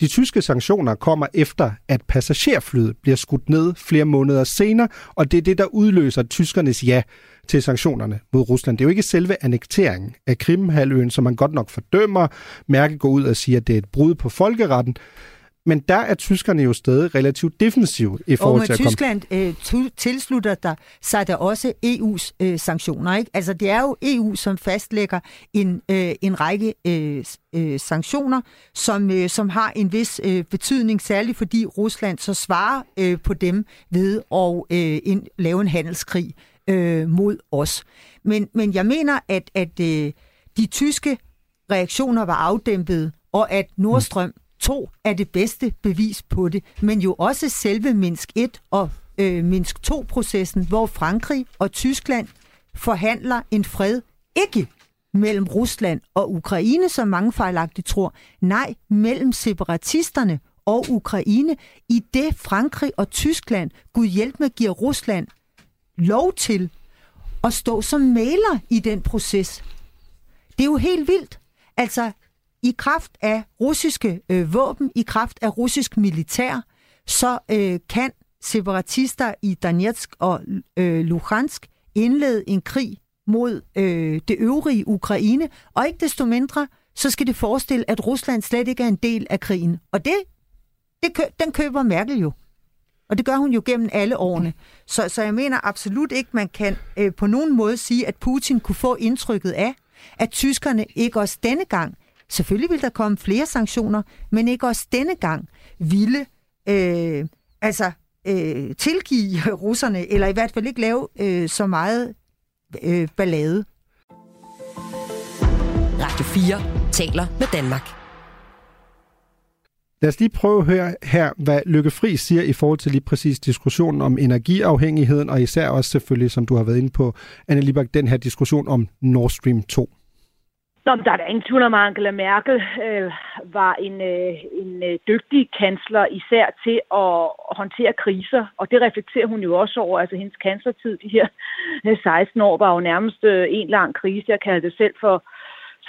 De tyske sanktioner kommer efter, at passagerflyet bliver skudt ned flere måneder senere, og det er det, der udløser tyskernes ja til sanktionerne mod Rusland. Det er jo ikke selve annekteringen af Krimhalvøen, som man godt nok fordømmer. Merkel går ud og siger, at det er et brud på folkeretten. Men der er tyskerne jo stadig relativt defensive i forhold til at komme... Og med Tyskland øh, tilslutter der sig der også E U's øh, sanktioner, ikke? Altså, det er jo E U, som fastlægger en, øh, en række øh, øh, sanktioner, som, øh, som har en vis øh, betydning, særligt fordi Rusland så svarer øh, på dem ved at øh, ind, lave en handelskrig øh, mod os. Men, men jeg mener, at, at øh, de tyske reaktioner var afdæmpede, og at Nordstrøm mm. to er det bedste bevis på det, men jo også selve Minsk et og øh, Minsk to-processen, hvor Frankrig og Tyskland forhandler en fred ikke mellem Rusland og Ukraine, som mange fejlagtigt tror, nej, mellem separatisterne og Ukraine, i det Frankrig og Tyskland, Gud hjælp mig, giver Rusland lov til at stå som mægler i den proces. Det er jo helt vildt. Altså, i kraft af russiske øh, våben, i kraft af russisk militær, så øh, kan separatister i Donetsk og øh, Luhansk indlede en krig mod øh, det øvrige Ukraine, og ikke desto mindre, så skal det forestille, at Rusland slet ikke er en del af krigen. Og det, det kø, den køber Merkel jo. Og det gør hun jo gennem alle årene. Så, så jeg mener absolut ikke, man kan øh, på nogen måde sige, at Putin kunne få indtrykket af, at tyskerne ikke også denne gang, selvfølgelig ville der komme flere sanktioner, men ikke også denne gang ville øh, altså øh, tilgive russerne, eller i hvert fald ikke lave øh, så meget øh, ballade. Radio fire taler med Danmark. Lad os lige prøve her, her, hvad Lykke Friis siger i forhold til lige præcis diskussionen om energiafhængigheden, og især også selvfølgelig, som du har været inde på, Anne Libak, den her diskussion om Nord Stream to. Nå, der er da ingen tvivl om, at Angela Merkel øh, var en, øh, en dygtig kansler, især til at håndtere kriser, og det reflekterer hun jo også over. Altså hendes kanslertid, de her seksten år, var jo nærmest øh, en lang krise. Jeg kaldte det selv for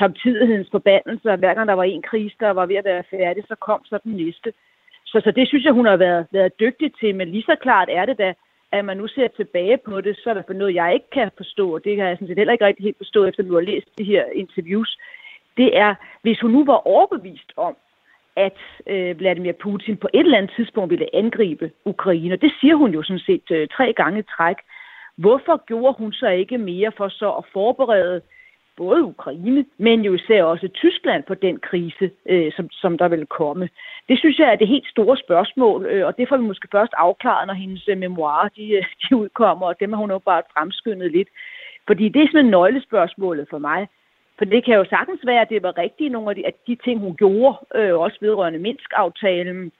samtidighedens forbandelse, og hver gang der var en krise, der var ved at være færdig, så kom så den næste. Så, så det synes jeg, hun har været, været dygtig til, men lige så klart er det da, at man nu ser tilbage på det, så er der noget, jeg ikke kan forstå, det har jeg sådan set heller ikke rigtig helt forstået, efter at du har læst de her interviews, det er, hvis hun nu var overbevist om, at øh, Vladimir Putin på et eller andet tidspunkt ville angribe Ukraine, og det siger hun jo sådan set øh, tre gange i træk, hvorfor gjorde hun så ikke mere for så at forberede både Ukraine, men jo især også Tyskland på den krise, øh, som, som der vil komme. Det synes jeg er det helt store spørgsmål, øh, og det får vi måske først afklaret, når hendes øh, memoarer de, de udkommer, og dem har hun jo bare fremskyndet lidt. Fordi det er simpelthen nøglespørgsmålet for mig. For det kan jo sagtens være, at det var rigtigt, nogle af de, at de ting, hun gjorde, øh, også vedrørende Minsk-aftalen.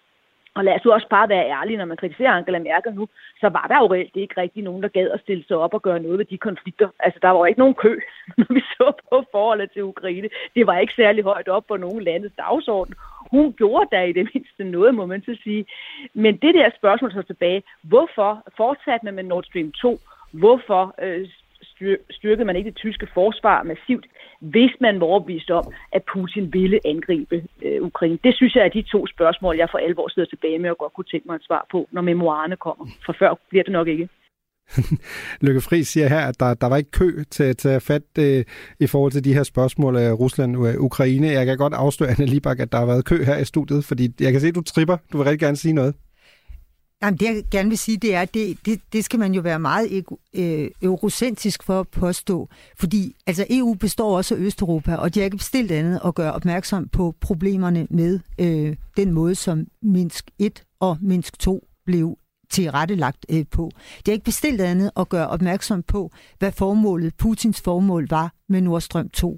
Og lad os også bare være ærlige, når man kritiserer Angela Merkel nu, så var der jo reelt ikke rigtig nogen, der gad at stille sig op og gøre noget ved de konflikter. Altså, der var jo ikke nogen kø, når vi så på forholdet til Ukraine. Det var ikke særlig højt op på nogen landes dagsorden. Hun gjorde da i det mindste noget, må man så sige. Men det der spørgsmål så tilbage, hvorfor fortsatte man med Nord Stream to? Hvorfor øh, styrkede man ikke det tyske forsvar massivt, hvis man var overbevist om, at Putin ville angribe øh, Ukraine? Det synes jeg er de to spørgsmål, jeg for alvor sidder tilbage med og godt kunne tænke mig et svar på, når memoarerne kommer. For før bliver det nok ikke. Lykke Friis siger her, at der, der var ikke kø til, til at fat øh, i forhold til de her spørgsmål af Rusland og Ukraine. Jeg kan godt afsløre, Anne Libak, at der har været kø her i studiet, fordi jeg kan se, at du tripper. Du vil rigtig gerne sige noget. Jamen, det jeg gerne vil sige, det er, det, det, det skal man jo være meget øh, eurocentrisk for at påstå, fordi altså, E U består også af Østeuropa, og de har ikke bestilt andet at gøre opmærksom på problemerne med øh, den måde, som Minsk et og Minsk to blev tilrettelagt øh, på. De har ikke bestilt andet at gøre opmærksom på, hvad formålet, Putins formål var med Nord Stream to.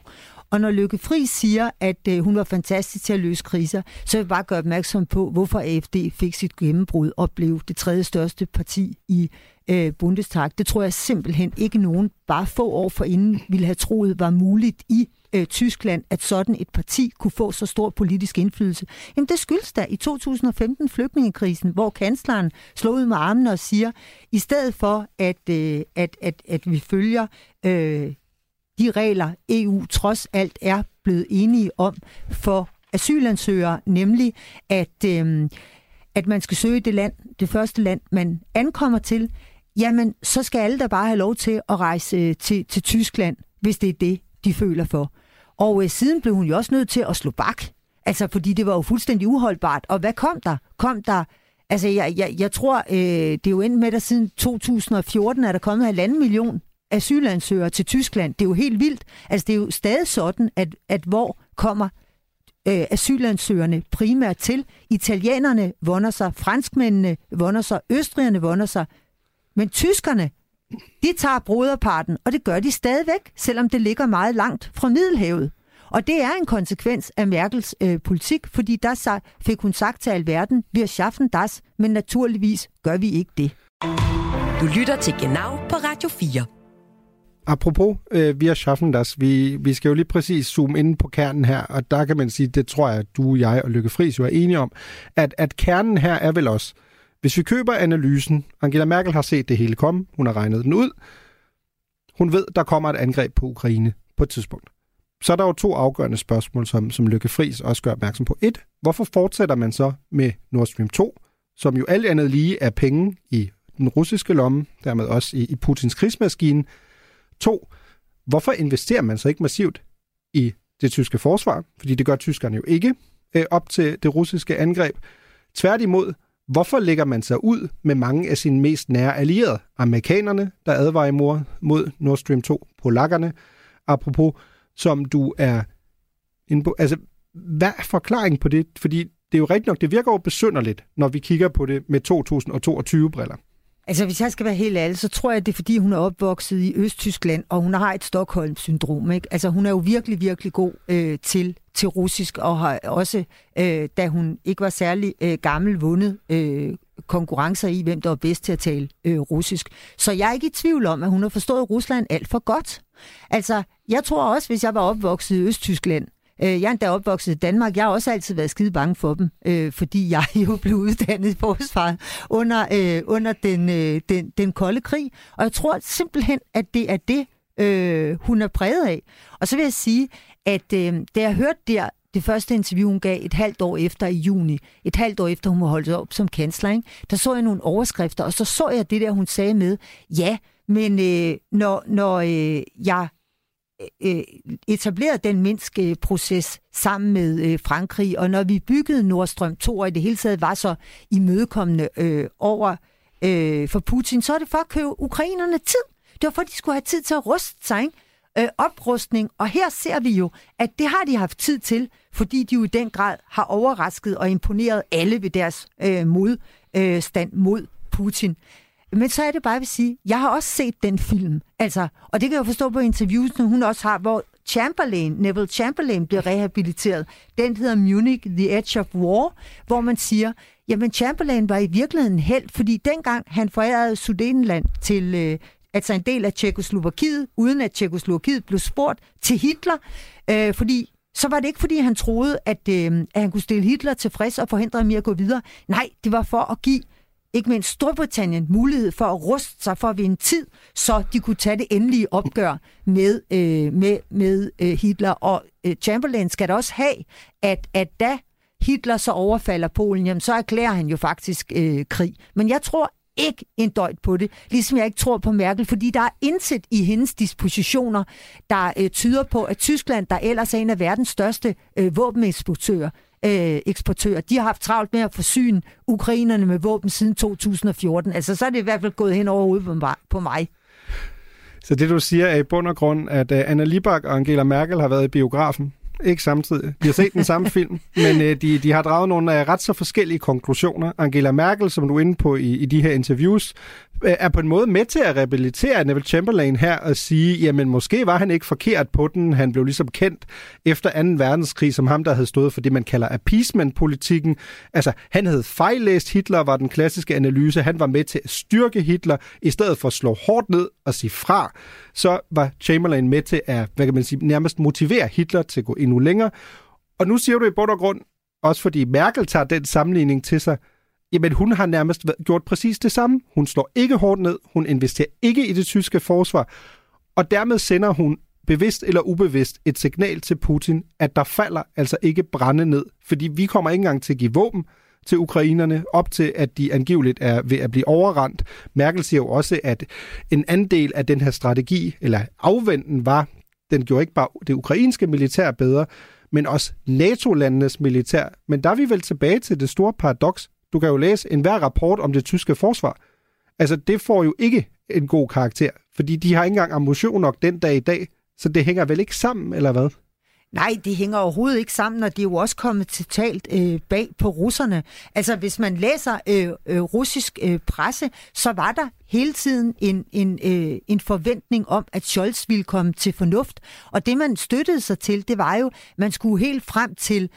Og når Lykke Friis siger, at øh, hun var fantastisk til at løse kriser, så vil jeg bare gøre opmærksom på, hvorfor A F D fik sit gennembrud og blev det tredje største parti i øh, Bundestag. Det tror jeg simpelthen ikke nogen, bare få år forinden, ville have troet var muligt i øh, Tyskland, at sådan et parti kunne få så stor politisk indflydelse. Jamen det skyldes da i to tusind og femten flygtningekrisen, hvor kansleren slog ud med armene og siger, i stedet for at, øh, at, at, at vi følger Øh, de regler, E U trods alt er blevet enige om for asylansøgere, nemlig at, øh, at man skal søge det land, det første land, man ankommer til, jamen så skal alle der bare have lov til at rejse til, til Tyskland, hvis det er det, de føler for. Og øh, siden blev hun jo også nødt til at slå bak, altså fordi det var jo fuldstændig uholdbart. Og hvad kom der? Kom der... Altså jeg, jeg, jeg tror, øh, det er jo endt med, at siden to tusind og fjorten er der kommet halvanden million asylansøgere til Tyskland. Det er jo helt vildt. Altså, det er jo stadig sådan, at, at hvor kommer øh, asylansøgerne primært til? Italienerne vunder sig, franskmændene vunder sig, østrigerne vunder sig, men tyskerne, de tager broderparten, og det gør de stadigvæk, selvom det ligger meget langt fra Middelhavet. Og det er en konsekvens af Merkels øh, politik, fordi der fik hun sagt til alverden, vi har schaffen das, men naturligvis gør vi ikke det. Du lytter til Genau på Radio fire. Apropos, øh, vi har schaffen das. Vi, vi skal jo lige præcis zoome ind på kernen her, og der kan man sige, det tror jeg, du, jeg og Lykke Friis jo er enige om, at, at kernen her er vel også, hvis vi køber analysen, Angela Merkel har set det hele komme, hun har regnet den ud, hun ved, der kommer et angreb på Ukraine på et tidspunkt. Så er der jo to afgørende spørgsmål, som, som Lykke Friis også gør opmærksom på. Et, hvorfor fortsætter man så med Nord Stream to, som jo alt andet lige er penge i den russiske lomme, dermed også i, i Putins krigsmaskine. To, Hvorfor investerer man så ikke massivt i det tyske forsvar? Fordi det gør tyskerne jo ikke øh, op til det russiske angreb. Tværtimod, hvorfor lægger man sig ud med mange af sine mest nære allierede? Amerikanerne, der advarer imod mod Nord Stream to, polakkerne, apropos, som du er inde på. Altså, hvad er forklaringen på det? Fordi det er jo rigtigt nok, det virker jo besynderligt, når vi kigger på det med to tusind og toogtyve-briller. Altså, hvis jeg skal være helt ærlig, så tror jeg, at det er, fordi hun er opvokset i Østtyskland, og hun har et Stockholm-syndrom, ikke? Altså, hun er jo virkelig, virkelig god øh, til, til russisk, og har også, øh, da hun ikke var særlig øh, gammel, vundet øh, konkurrencer i, hvem der var bedst til at tale øh, russisk. Så jeg er ikke i tvivl om, at hun har forstået Rusland alt for godt. Altså, jeg tror også, hvis jeg var opvokset i Østtyskland, jeg er endda opvokset i Danmark. Jeg har også altid været skide bange for dem, øh, fordi jeg jo blev uddannet i forsvaret under, øh, under den, øh, den, den kolde krig. Og jeg tror simpelthen, at det er det, øh, hun er præget af. Og så vil jeg sige, at øh, da jeg hørte der, det første interview, hun gav et halvt år efter i juni, et halvt år efter, hun var holdt op som kansler, ikke? Der så jeg nogle overskrifter, og så så jeg det der, hun sagde med, ja, men øh, når, når øh, jeg... etablerede den Minsk-proces sammen med Frankrig, og når vi byggede Nord Stream to, og i det hele taget var så imødekommende øh, over øh, for Putin, så er det for at købe ukrainerne tid. Det var for, at de skulle have tid til at ruste sig, ikke? Øh, oprustning, og her ser vi jo, at det har de haft tid til, fordi de jo i den grad har overrasket og imponeret alle ved deres øh, modstand øh, mod Putin. Men så er det bare, jeg vil sige, jeg har også set den film, altså, og det kan jeg forstå på interviews, når hun også har, hvor Chamberlain, Neville Chamberlain bliver rehabiliteret. Den hedder Munich, The Edge of War, hvor man siger, jamen Chamberlain var i virkeligheden held, fordi dengang han forærede Sudetenland til, øh, altså en del af Tjekkoslovakiet, uden at Tjekkoslovakiet blev spurgt til Hitler, øh, fordi så var det ikke, fordi han troede, at, øh, at han kunne stille Hitler tilfreds og forhindre ham i at gå videre. Nej, det var for at give ikke mindst Storbritannien mulighed for at ruste sig for at vinde tid, så de kunne tage det endelige opgør med, øh, med, med øh, Hitler. Og øh, Chamberlain skal da også have, at, at da Hitler så overfalder Polen, jamen, så erklærer han jo faktisk øh, krig. Men jeg tror ikke en døjt på det, ligesom jeg ikke tror på Merkel, fordi der er intet i hendes dispositioner, der øh, tyder på, at Tyskland, der ellers er en af verdens største øh, våbeneksportører, Øh, eksportører. De har haft travlt med at forsyne ukrainerne med våben siden to tusind og fjorten. Altså, så er det i hvert fald gået hen over hovedet på mig. Så det, du siger, er i bund og grund, at uh, Anna Libak og Angela Merkel har været i biografen. Ikke samtidig. De har set den samme film, men uh, de, de har draget nogle uh, ret så forskellige konklusioner. Angela Merkel, som du er inde på i, i de her interviews, uh, er på en måde med til at rehabilitere Neville Chamberlain her og sige, jamen måske var han ikke forkert på den. Han blev ligesom kendt efter anden verdenskrig som ham, der havde stået for det, man kalder appeasement-politikken. Altså, han havde fejllæst Hitler, var den klassiske analyse. Han var med til at styrke Hitler. I stedet for at slå hårdt ned og sige fra, så var Chamberlain med til at, hvad kan man sige, nærmest motivere Hitler til at gå ind nu længere. Og nu siger du i bund og grund, også fordi Merkel tager den sammenligning til sig, jamen hun har nærmest gjort præcis det samme. Hun slår ikke hårdt ned, hun investerer ikke i det tyske forsvar, og dermed sender hun bevidst eller ubevidst et signal til Putin, at der falder altså ikke brænde ned, fordi vi kommer ikke engang til at give våben til ukrainerne, op til at de angiveligt er ved at blive overrendt. Merkel siger jo også, at en anden del af den her strategi, eller afventen var, den gjorde ikke bare det ukrainske militær bedre, men også NATO-landenes militær. Men der er vi vel tilbage til det store paradoks. Du kan jo læse enhver rapport om det tyske forsvar. Altså, det får jo ikke en god karakter, fordi de har ikke engang ammunition nok den dag i dag, så det hænger vel ikke sammen, eller hvad? Nej, det hænger overhovedet ikke sammen, og det er jo også kommet til talt øh, bag på russerne. Altså, hvis man læser øh, øh, russisk øh, presse, så var der hele tiden en, en, øh, en forventning om, at Scholz ville komme til fornuft. Og det, man støttede sig til, det var jo, man skulle helt frem til,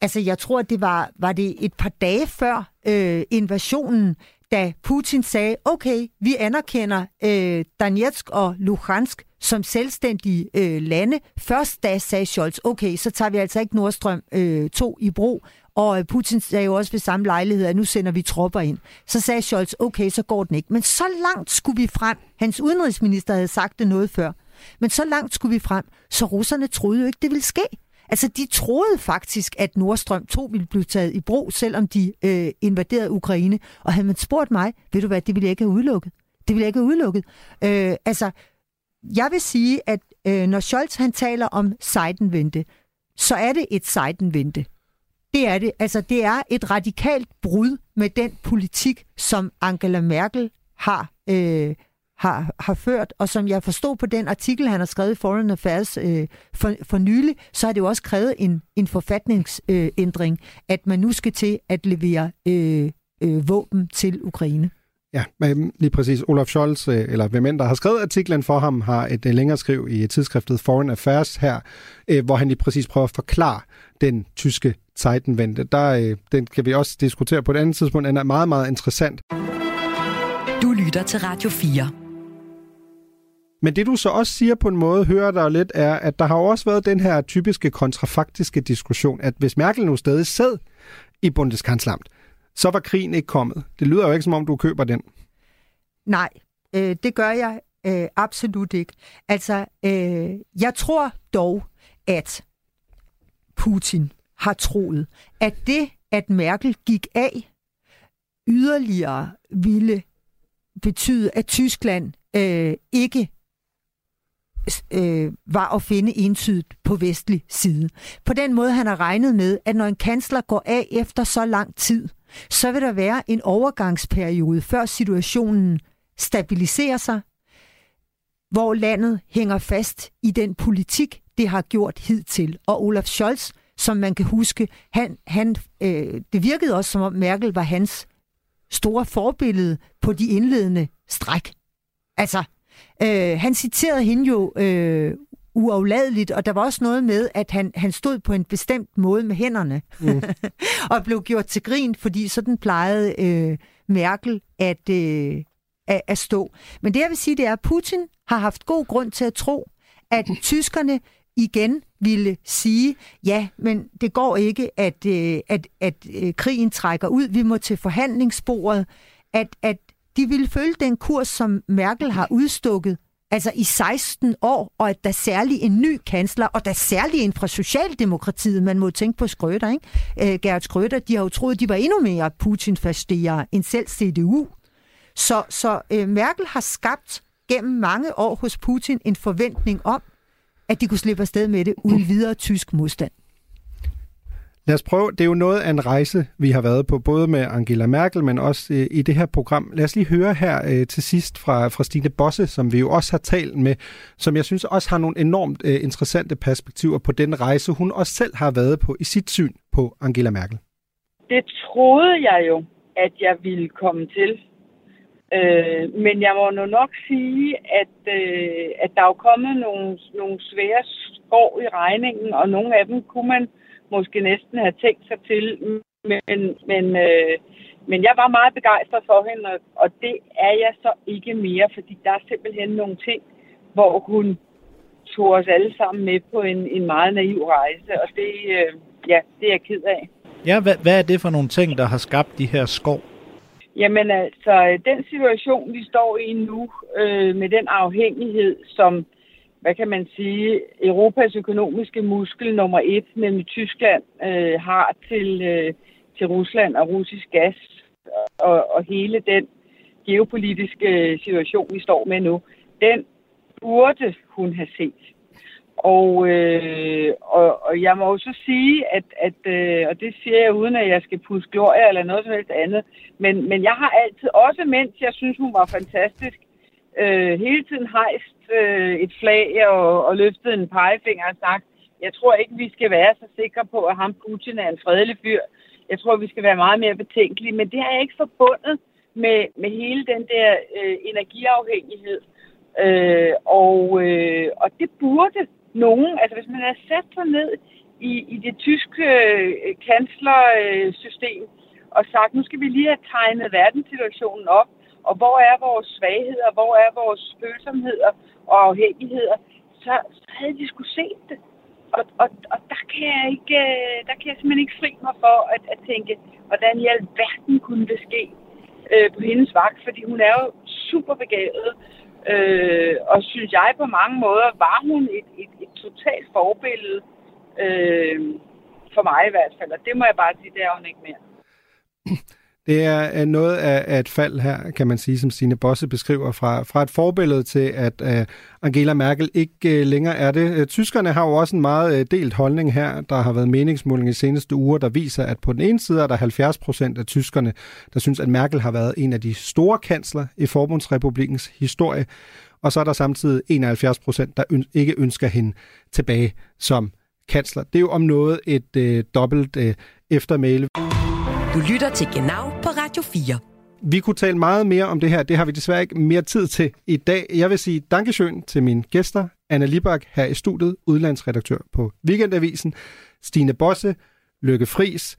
altså jeg tror, det var, var det et par dage før øh, invasionen, da Putin sagde, okay, vi anerkender øh, Donetsk og Luhansk som selvstændige øh, lande. Først da sagde Scholz, okay, så tager vi altså ikke Nord Stream øh, to i brug. Og øh, Putin sagde jo også ved samme lejlighed, at nu sender vi tropper ind. Så sagde Scholz, okay, så går den ikke. Men så langt skulle vi frem. Hans udenrigsminister havde sagt det noget før. Men så langt skulle vi frem, så russerne troede jo ikke, det ville ske. Altså, de troede faktisk, at Nord Stream to ville blive taget i brug, selvom de øh, invaderede Ukraine. Og havde man spurgt mig, ved du hvad, det ville jeg ikke have udelukket. Det ville jeg ikke have udelukket. Øh, altså, jeg vil sige, at øh, når Scholz han taler om Seitenwende, så er det et Seitenwende. Det er det. Altså, det er et radikalt brud med den politik, som Angela Merkel har, øh, har, har ført, og som jeg forstod på den artikel, han har skrevet i Foreign Affairs øh, for, for nylig, så har det jo også krævet en, en forfatningsændring, øh, at man nu skal til at levere øh, øh, våben til Ukraine. Ja, men lige præcis. Olaf Scholz, eller hvem end der har skrevet artiklen for ham, har et længere skriv i tidsskriftet Foreign Affairs her, hvor han lige præcis prøver at forklare den tyske Zeitenwende. Der, den kan vi også diskutere på et andet tidspunkt. Den er meget, meget interessant. Du lytter til Radio fire. Men det, du så også siger på en måde, hører der lidt, er, at der har også været den her typiske kontrafaktiske diskussion, at hvis Merkel nu stadig sad i Bundeskanzleramt, så var krigen ikke kommet. Det lyder jo ikke, som om du køber den. Nej, øh, det gør jeg øh, absolut ikke. Altså, øh, jeg tror dog, at Putin har troet, at det, at Merkel gik af, yderligere ville betyde, at Tyskland øh, ikke øh, var at finde entydigt på vestlig side. På den måde, han har regnet med, at når en kansler går af efter så lang tid, så vil der være en overgangsperiode, før situationen stabiliserer sig, hvor landet hænger fast i den politik, det har gjort hidtil. Og Olaf Scholz, som man kan huske, han, han, øh, det virkede også, som om Merkel var hans store forbillede på de indledende stræk. Altså, øh, han citerede hende jo øh, uafladeligt, og der var også noget med, at han, han stod på en bestemt måde med hænderne mm. og blev gjort til grin, fordi sådan plejede øh, Merkel at, øh, at, at stå. Men det jeg vil sige, det er, at Putin har haft god grund til at tro, at tyskerne igen ville sige, ja, men det går ikke, at, øh, at, at øh, krigen trækker ud, vi må til forhandlingsbordet, at, at de ville følge den kurs, som Merkel har udstukket, altså i seksten år, og at der særlig en ny kansler, og der særlig en fra Socialdemokratiet, man må tænke på Schröder, ikke? Øh, Gerhard Schröder, de har jo troet, de var endnu mere Putin-fastere end selv C D U. Så, så øh, Merkel har skabt gennem mange år hos Putin en forventning om, at de kunne slippe afsted med det uden videre tysk modstand. Lad os prøve. Det er jo noget af en rejse, vi har været på, både med Angela Merkel, men også øh, i det her program. Lad os lige høre her øh, til sidst fra, fra Stine Bosse, som vi jo også har talt med, som jeg synes også har nogle enormt øh, interessante perspektiver på den rejse, hun også selv har været på i sit syn på Angela Merkel. Det troede jeg jo, at jeg ville komme til. Øh, men jeg må nu nok sige, at, øh, at der er jo kommet nogle, nogle svære skår i regningen, og nogle af dem kunne man måske næsten have tænkt sig til, men, men, øh, men jeg var meget begejstret for hende, og det er jeg så ikke mere, fordi der er simpelthen nogle ting, hvor hun tog os alle sammen med på en, en meget naiv rejse, og det, øh, ja, det er jeg ked af. Ja, hvad, hvad er det for nogle ting, der har skabt de her skov? Jamen altså, den situation, vi står i nu, øh, med den afhængighed, som hvad kan man sige, Europas økonomiske muskel nummer et, nemlig Tyskland, øh, har til, øh, til Rusland og russisk gas, og, og hele den geopolitiske situation, vi står med nu, den burde hun have set. Og, øh, og, og jeg må jo så sige, at, at øh, og det siger jeg uden, at jeg skal puske glorie eller noget som helst andet, men, men jeg har altid, også mens jeg synes, hun var fantastisk, Øh, hele tiden hejst øh, et flag og, og løftet en pegefinger og sagt, jeg tror ikke, vi skal være så sikre på, at ham Putin er en fredelig fyr. Jeg tror, vi skal være meget mere betænkelige, men det har jeg ikke forbundet med, med hele den der øh, energiafhængighed. Øh, og, øh, og det burde nogen, altså hvis man har sat sig ned i, i det tyske øh, kanslersystem og sagt, nu skal vi lige have tegnet verdenssituationen op, og hvor er vores svagheder, hvor er vores følsomheder og afhængigheder, så, så havde de sgu set det. Og, og, og der, kan jeg ikke, der kan jeg simpelthen ikke fri mig for at, at tænke, hvordan i alverden kunne det ske øh, på hendes vagt, fordi hun er jo super begavet, øh, og synes jeg på mange måder, var hun et, et, et totalt forbillede, øh, for mig i hvert fald, og det må jeg bare sige, det er hun ikke mere. Det er noget af et fald her, kan man sige, som Stine Bosse beskriver, fra, fra et forbillede til, at uh, Angela Merkel ikke uh, længere er det. Tyskerne har jo også en meget uh, delt holdning her. Der har været meningsmålinger i seneste uger, der viser, at på den ene side er der halvfjerds procent af tyskerne, der synes, at Merkel har været en af de store kansler i Forbundsrepublikkens historie. Og så er der samtidig enoghalvfjerds procent, der øn- ikke ønsker hende tilbage som kansler. Det er jo om noget et øh, dobbelt øh, eftermæle. Du lytter til Genau på Radio fire. Vi kunne tale meget mere om det her. Det har vi desværre ikke mere tid til i dag. Jeg vil sige dankeschön til mine gæster. Anna Libak her i studiet, udlandsredaktør på Weekendavisen. Stine Bosse, Lykke Friis,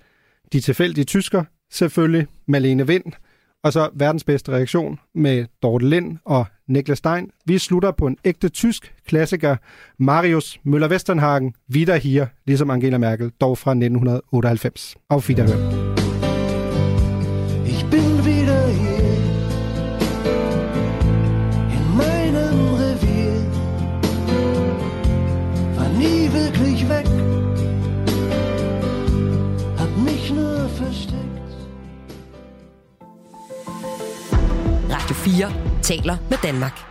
de tilfældige tysker, selvfølgelig Malene Vind. Og så verdens bedste reaktion med Dorte Lind og Niklas Stein. Vi slutter på en ægte tysk klassiker, Marius Müller-Westernhagen, Wieder hier, ligesom Angela Merkel, dog fra nitten otteoghalvfems. Auf Wiederhören. Ich bin wieder hier in meinem Revier. War nie wirklich weg. Hab mich nur versteckt. Radio fire taler med Danmark.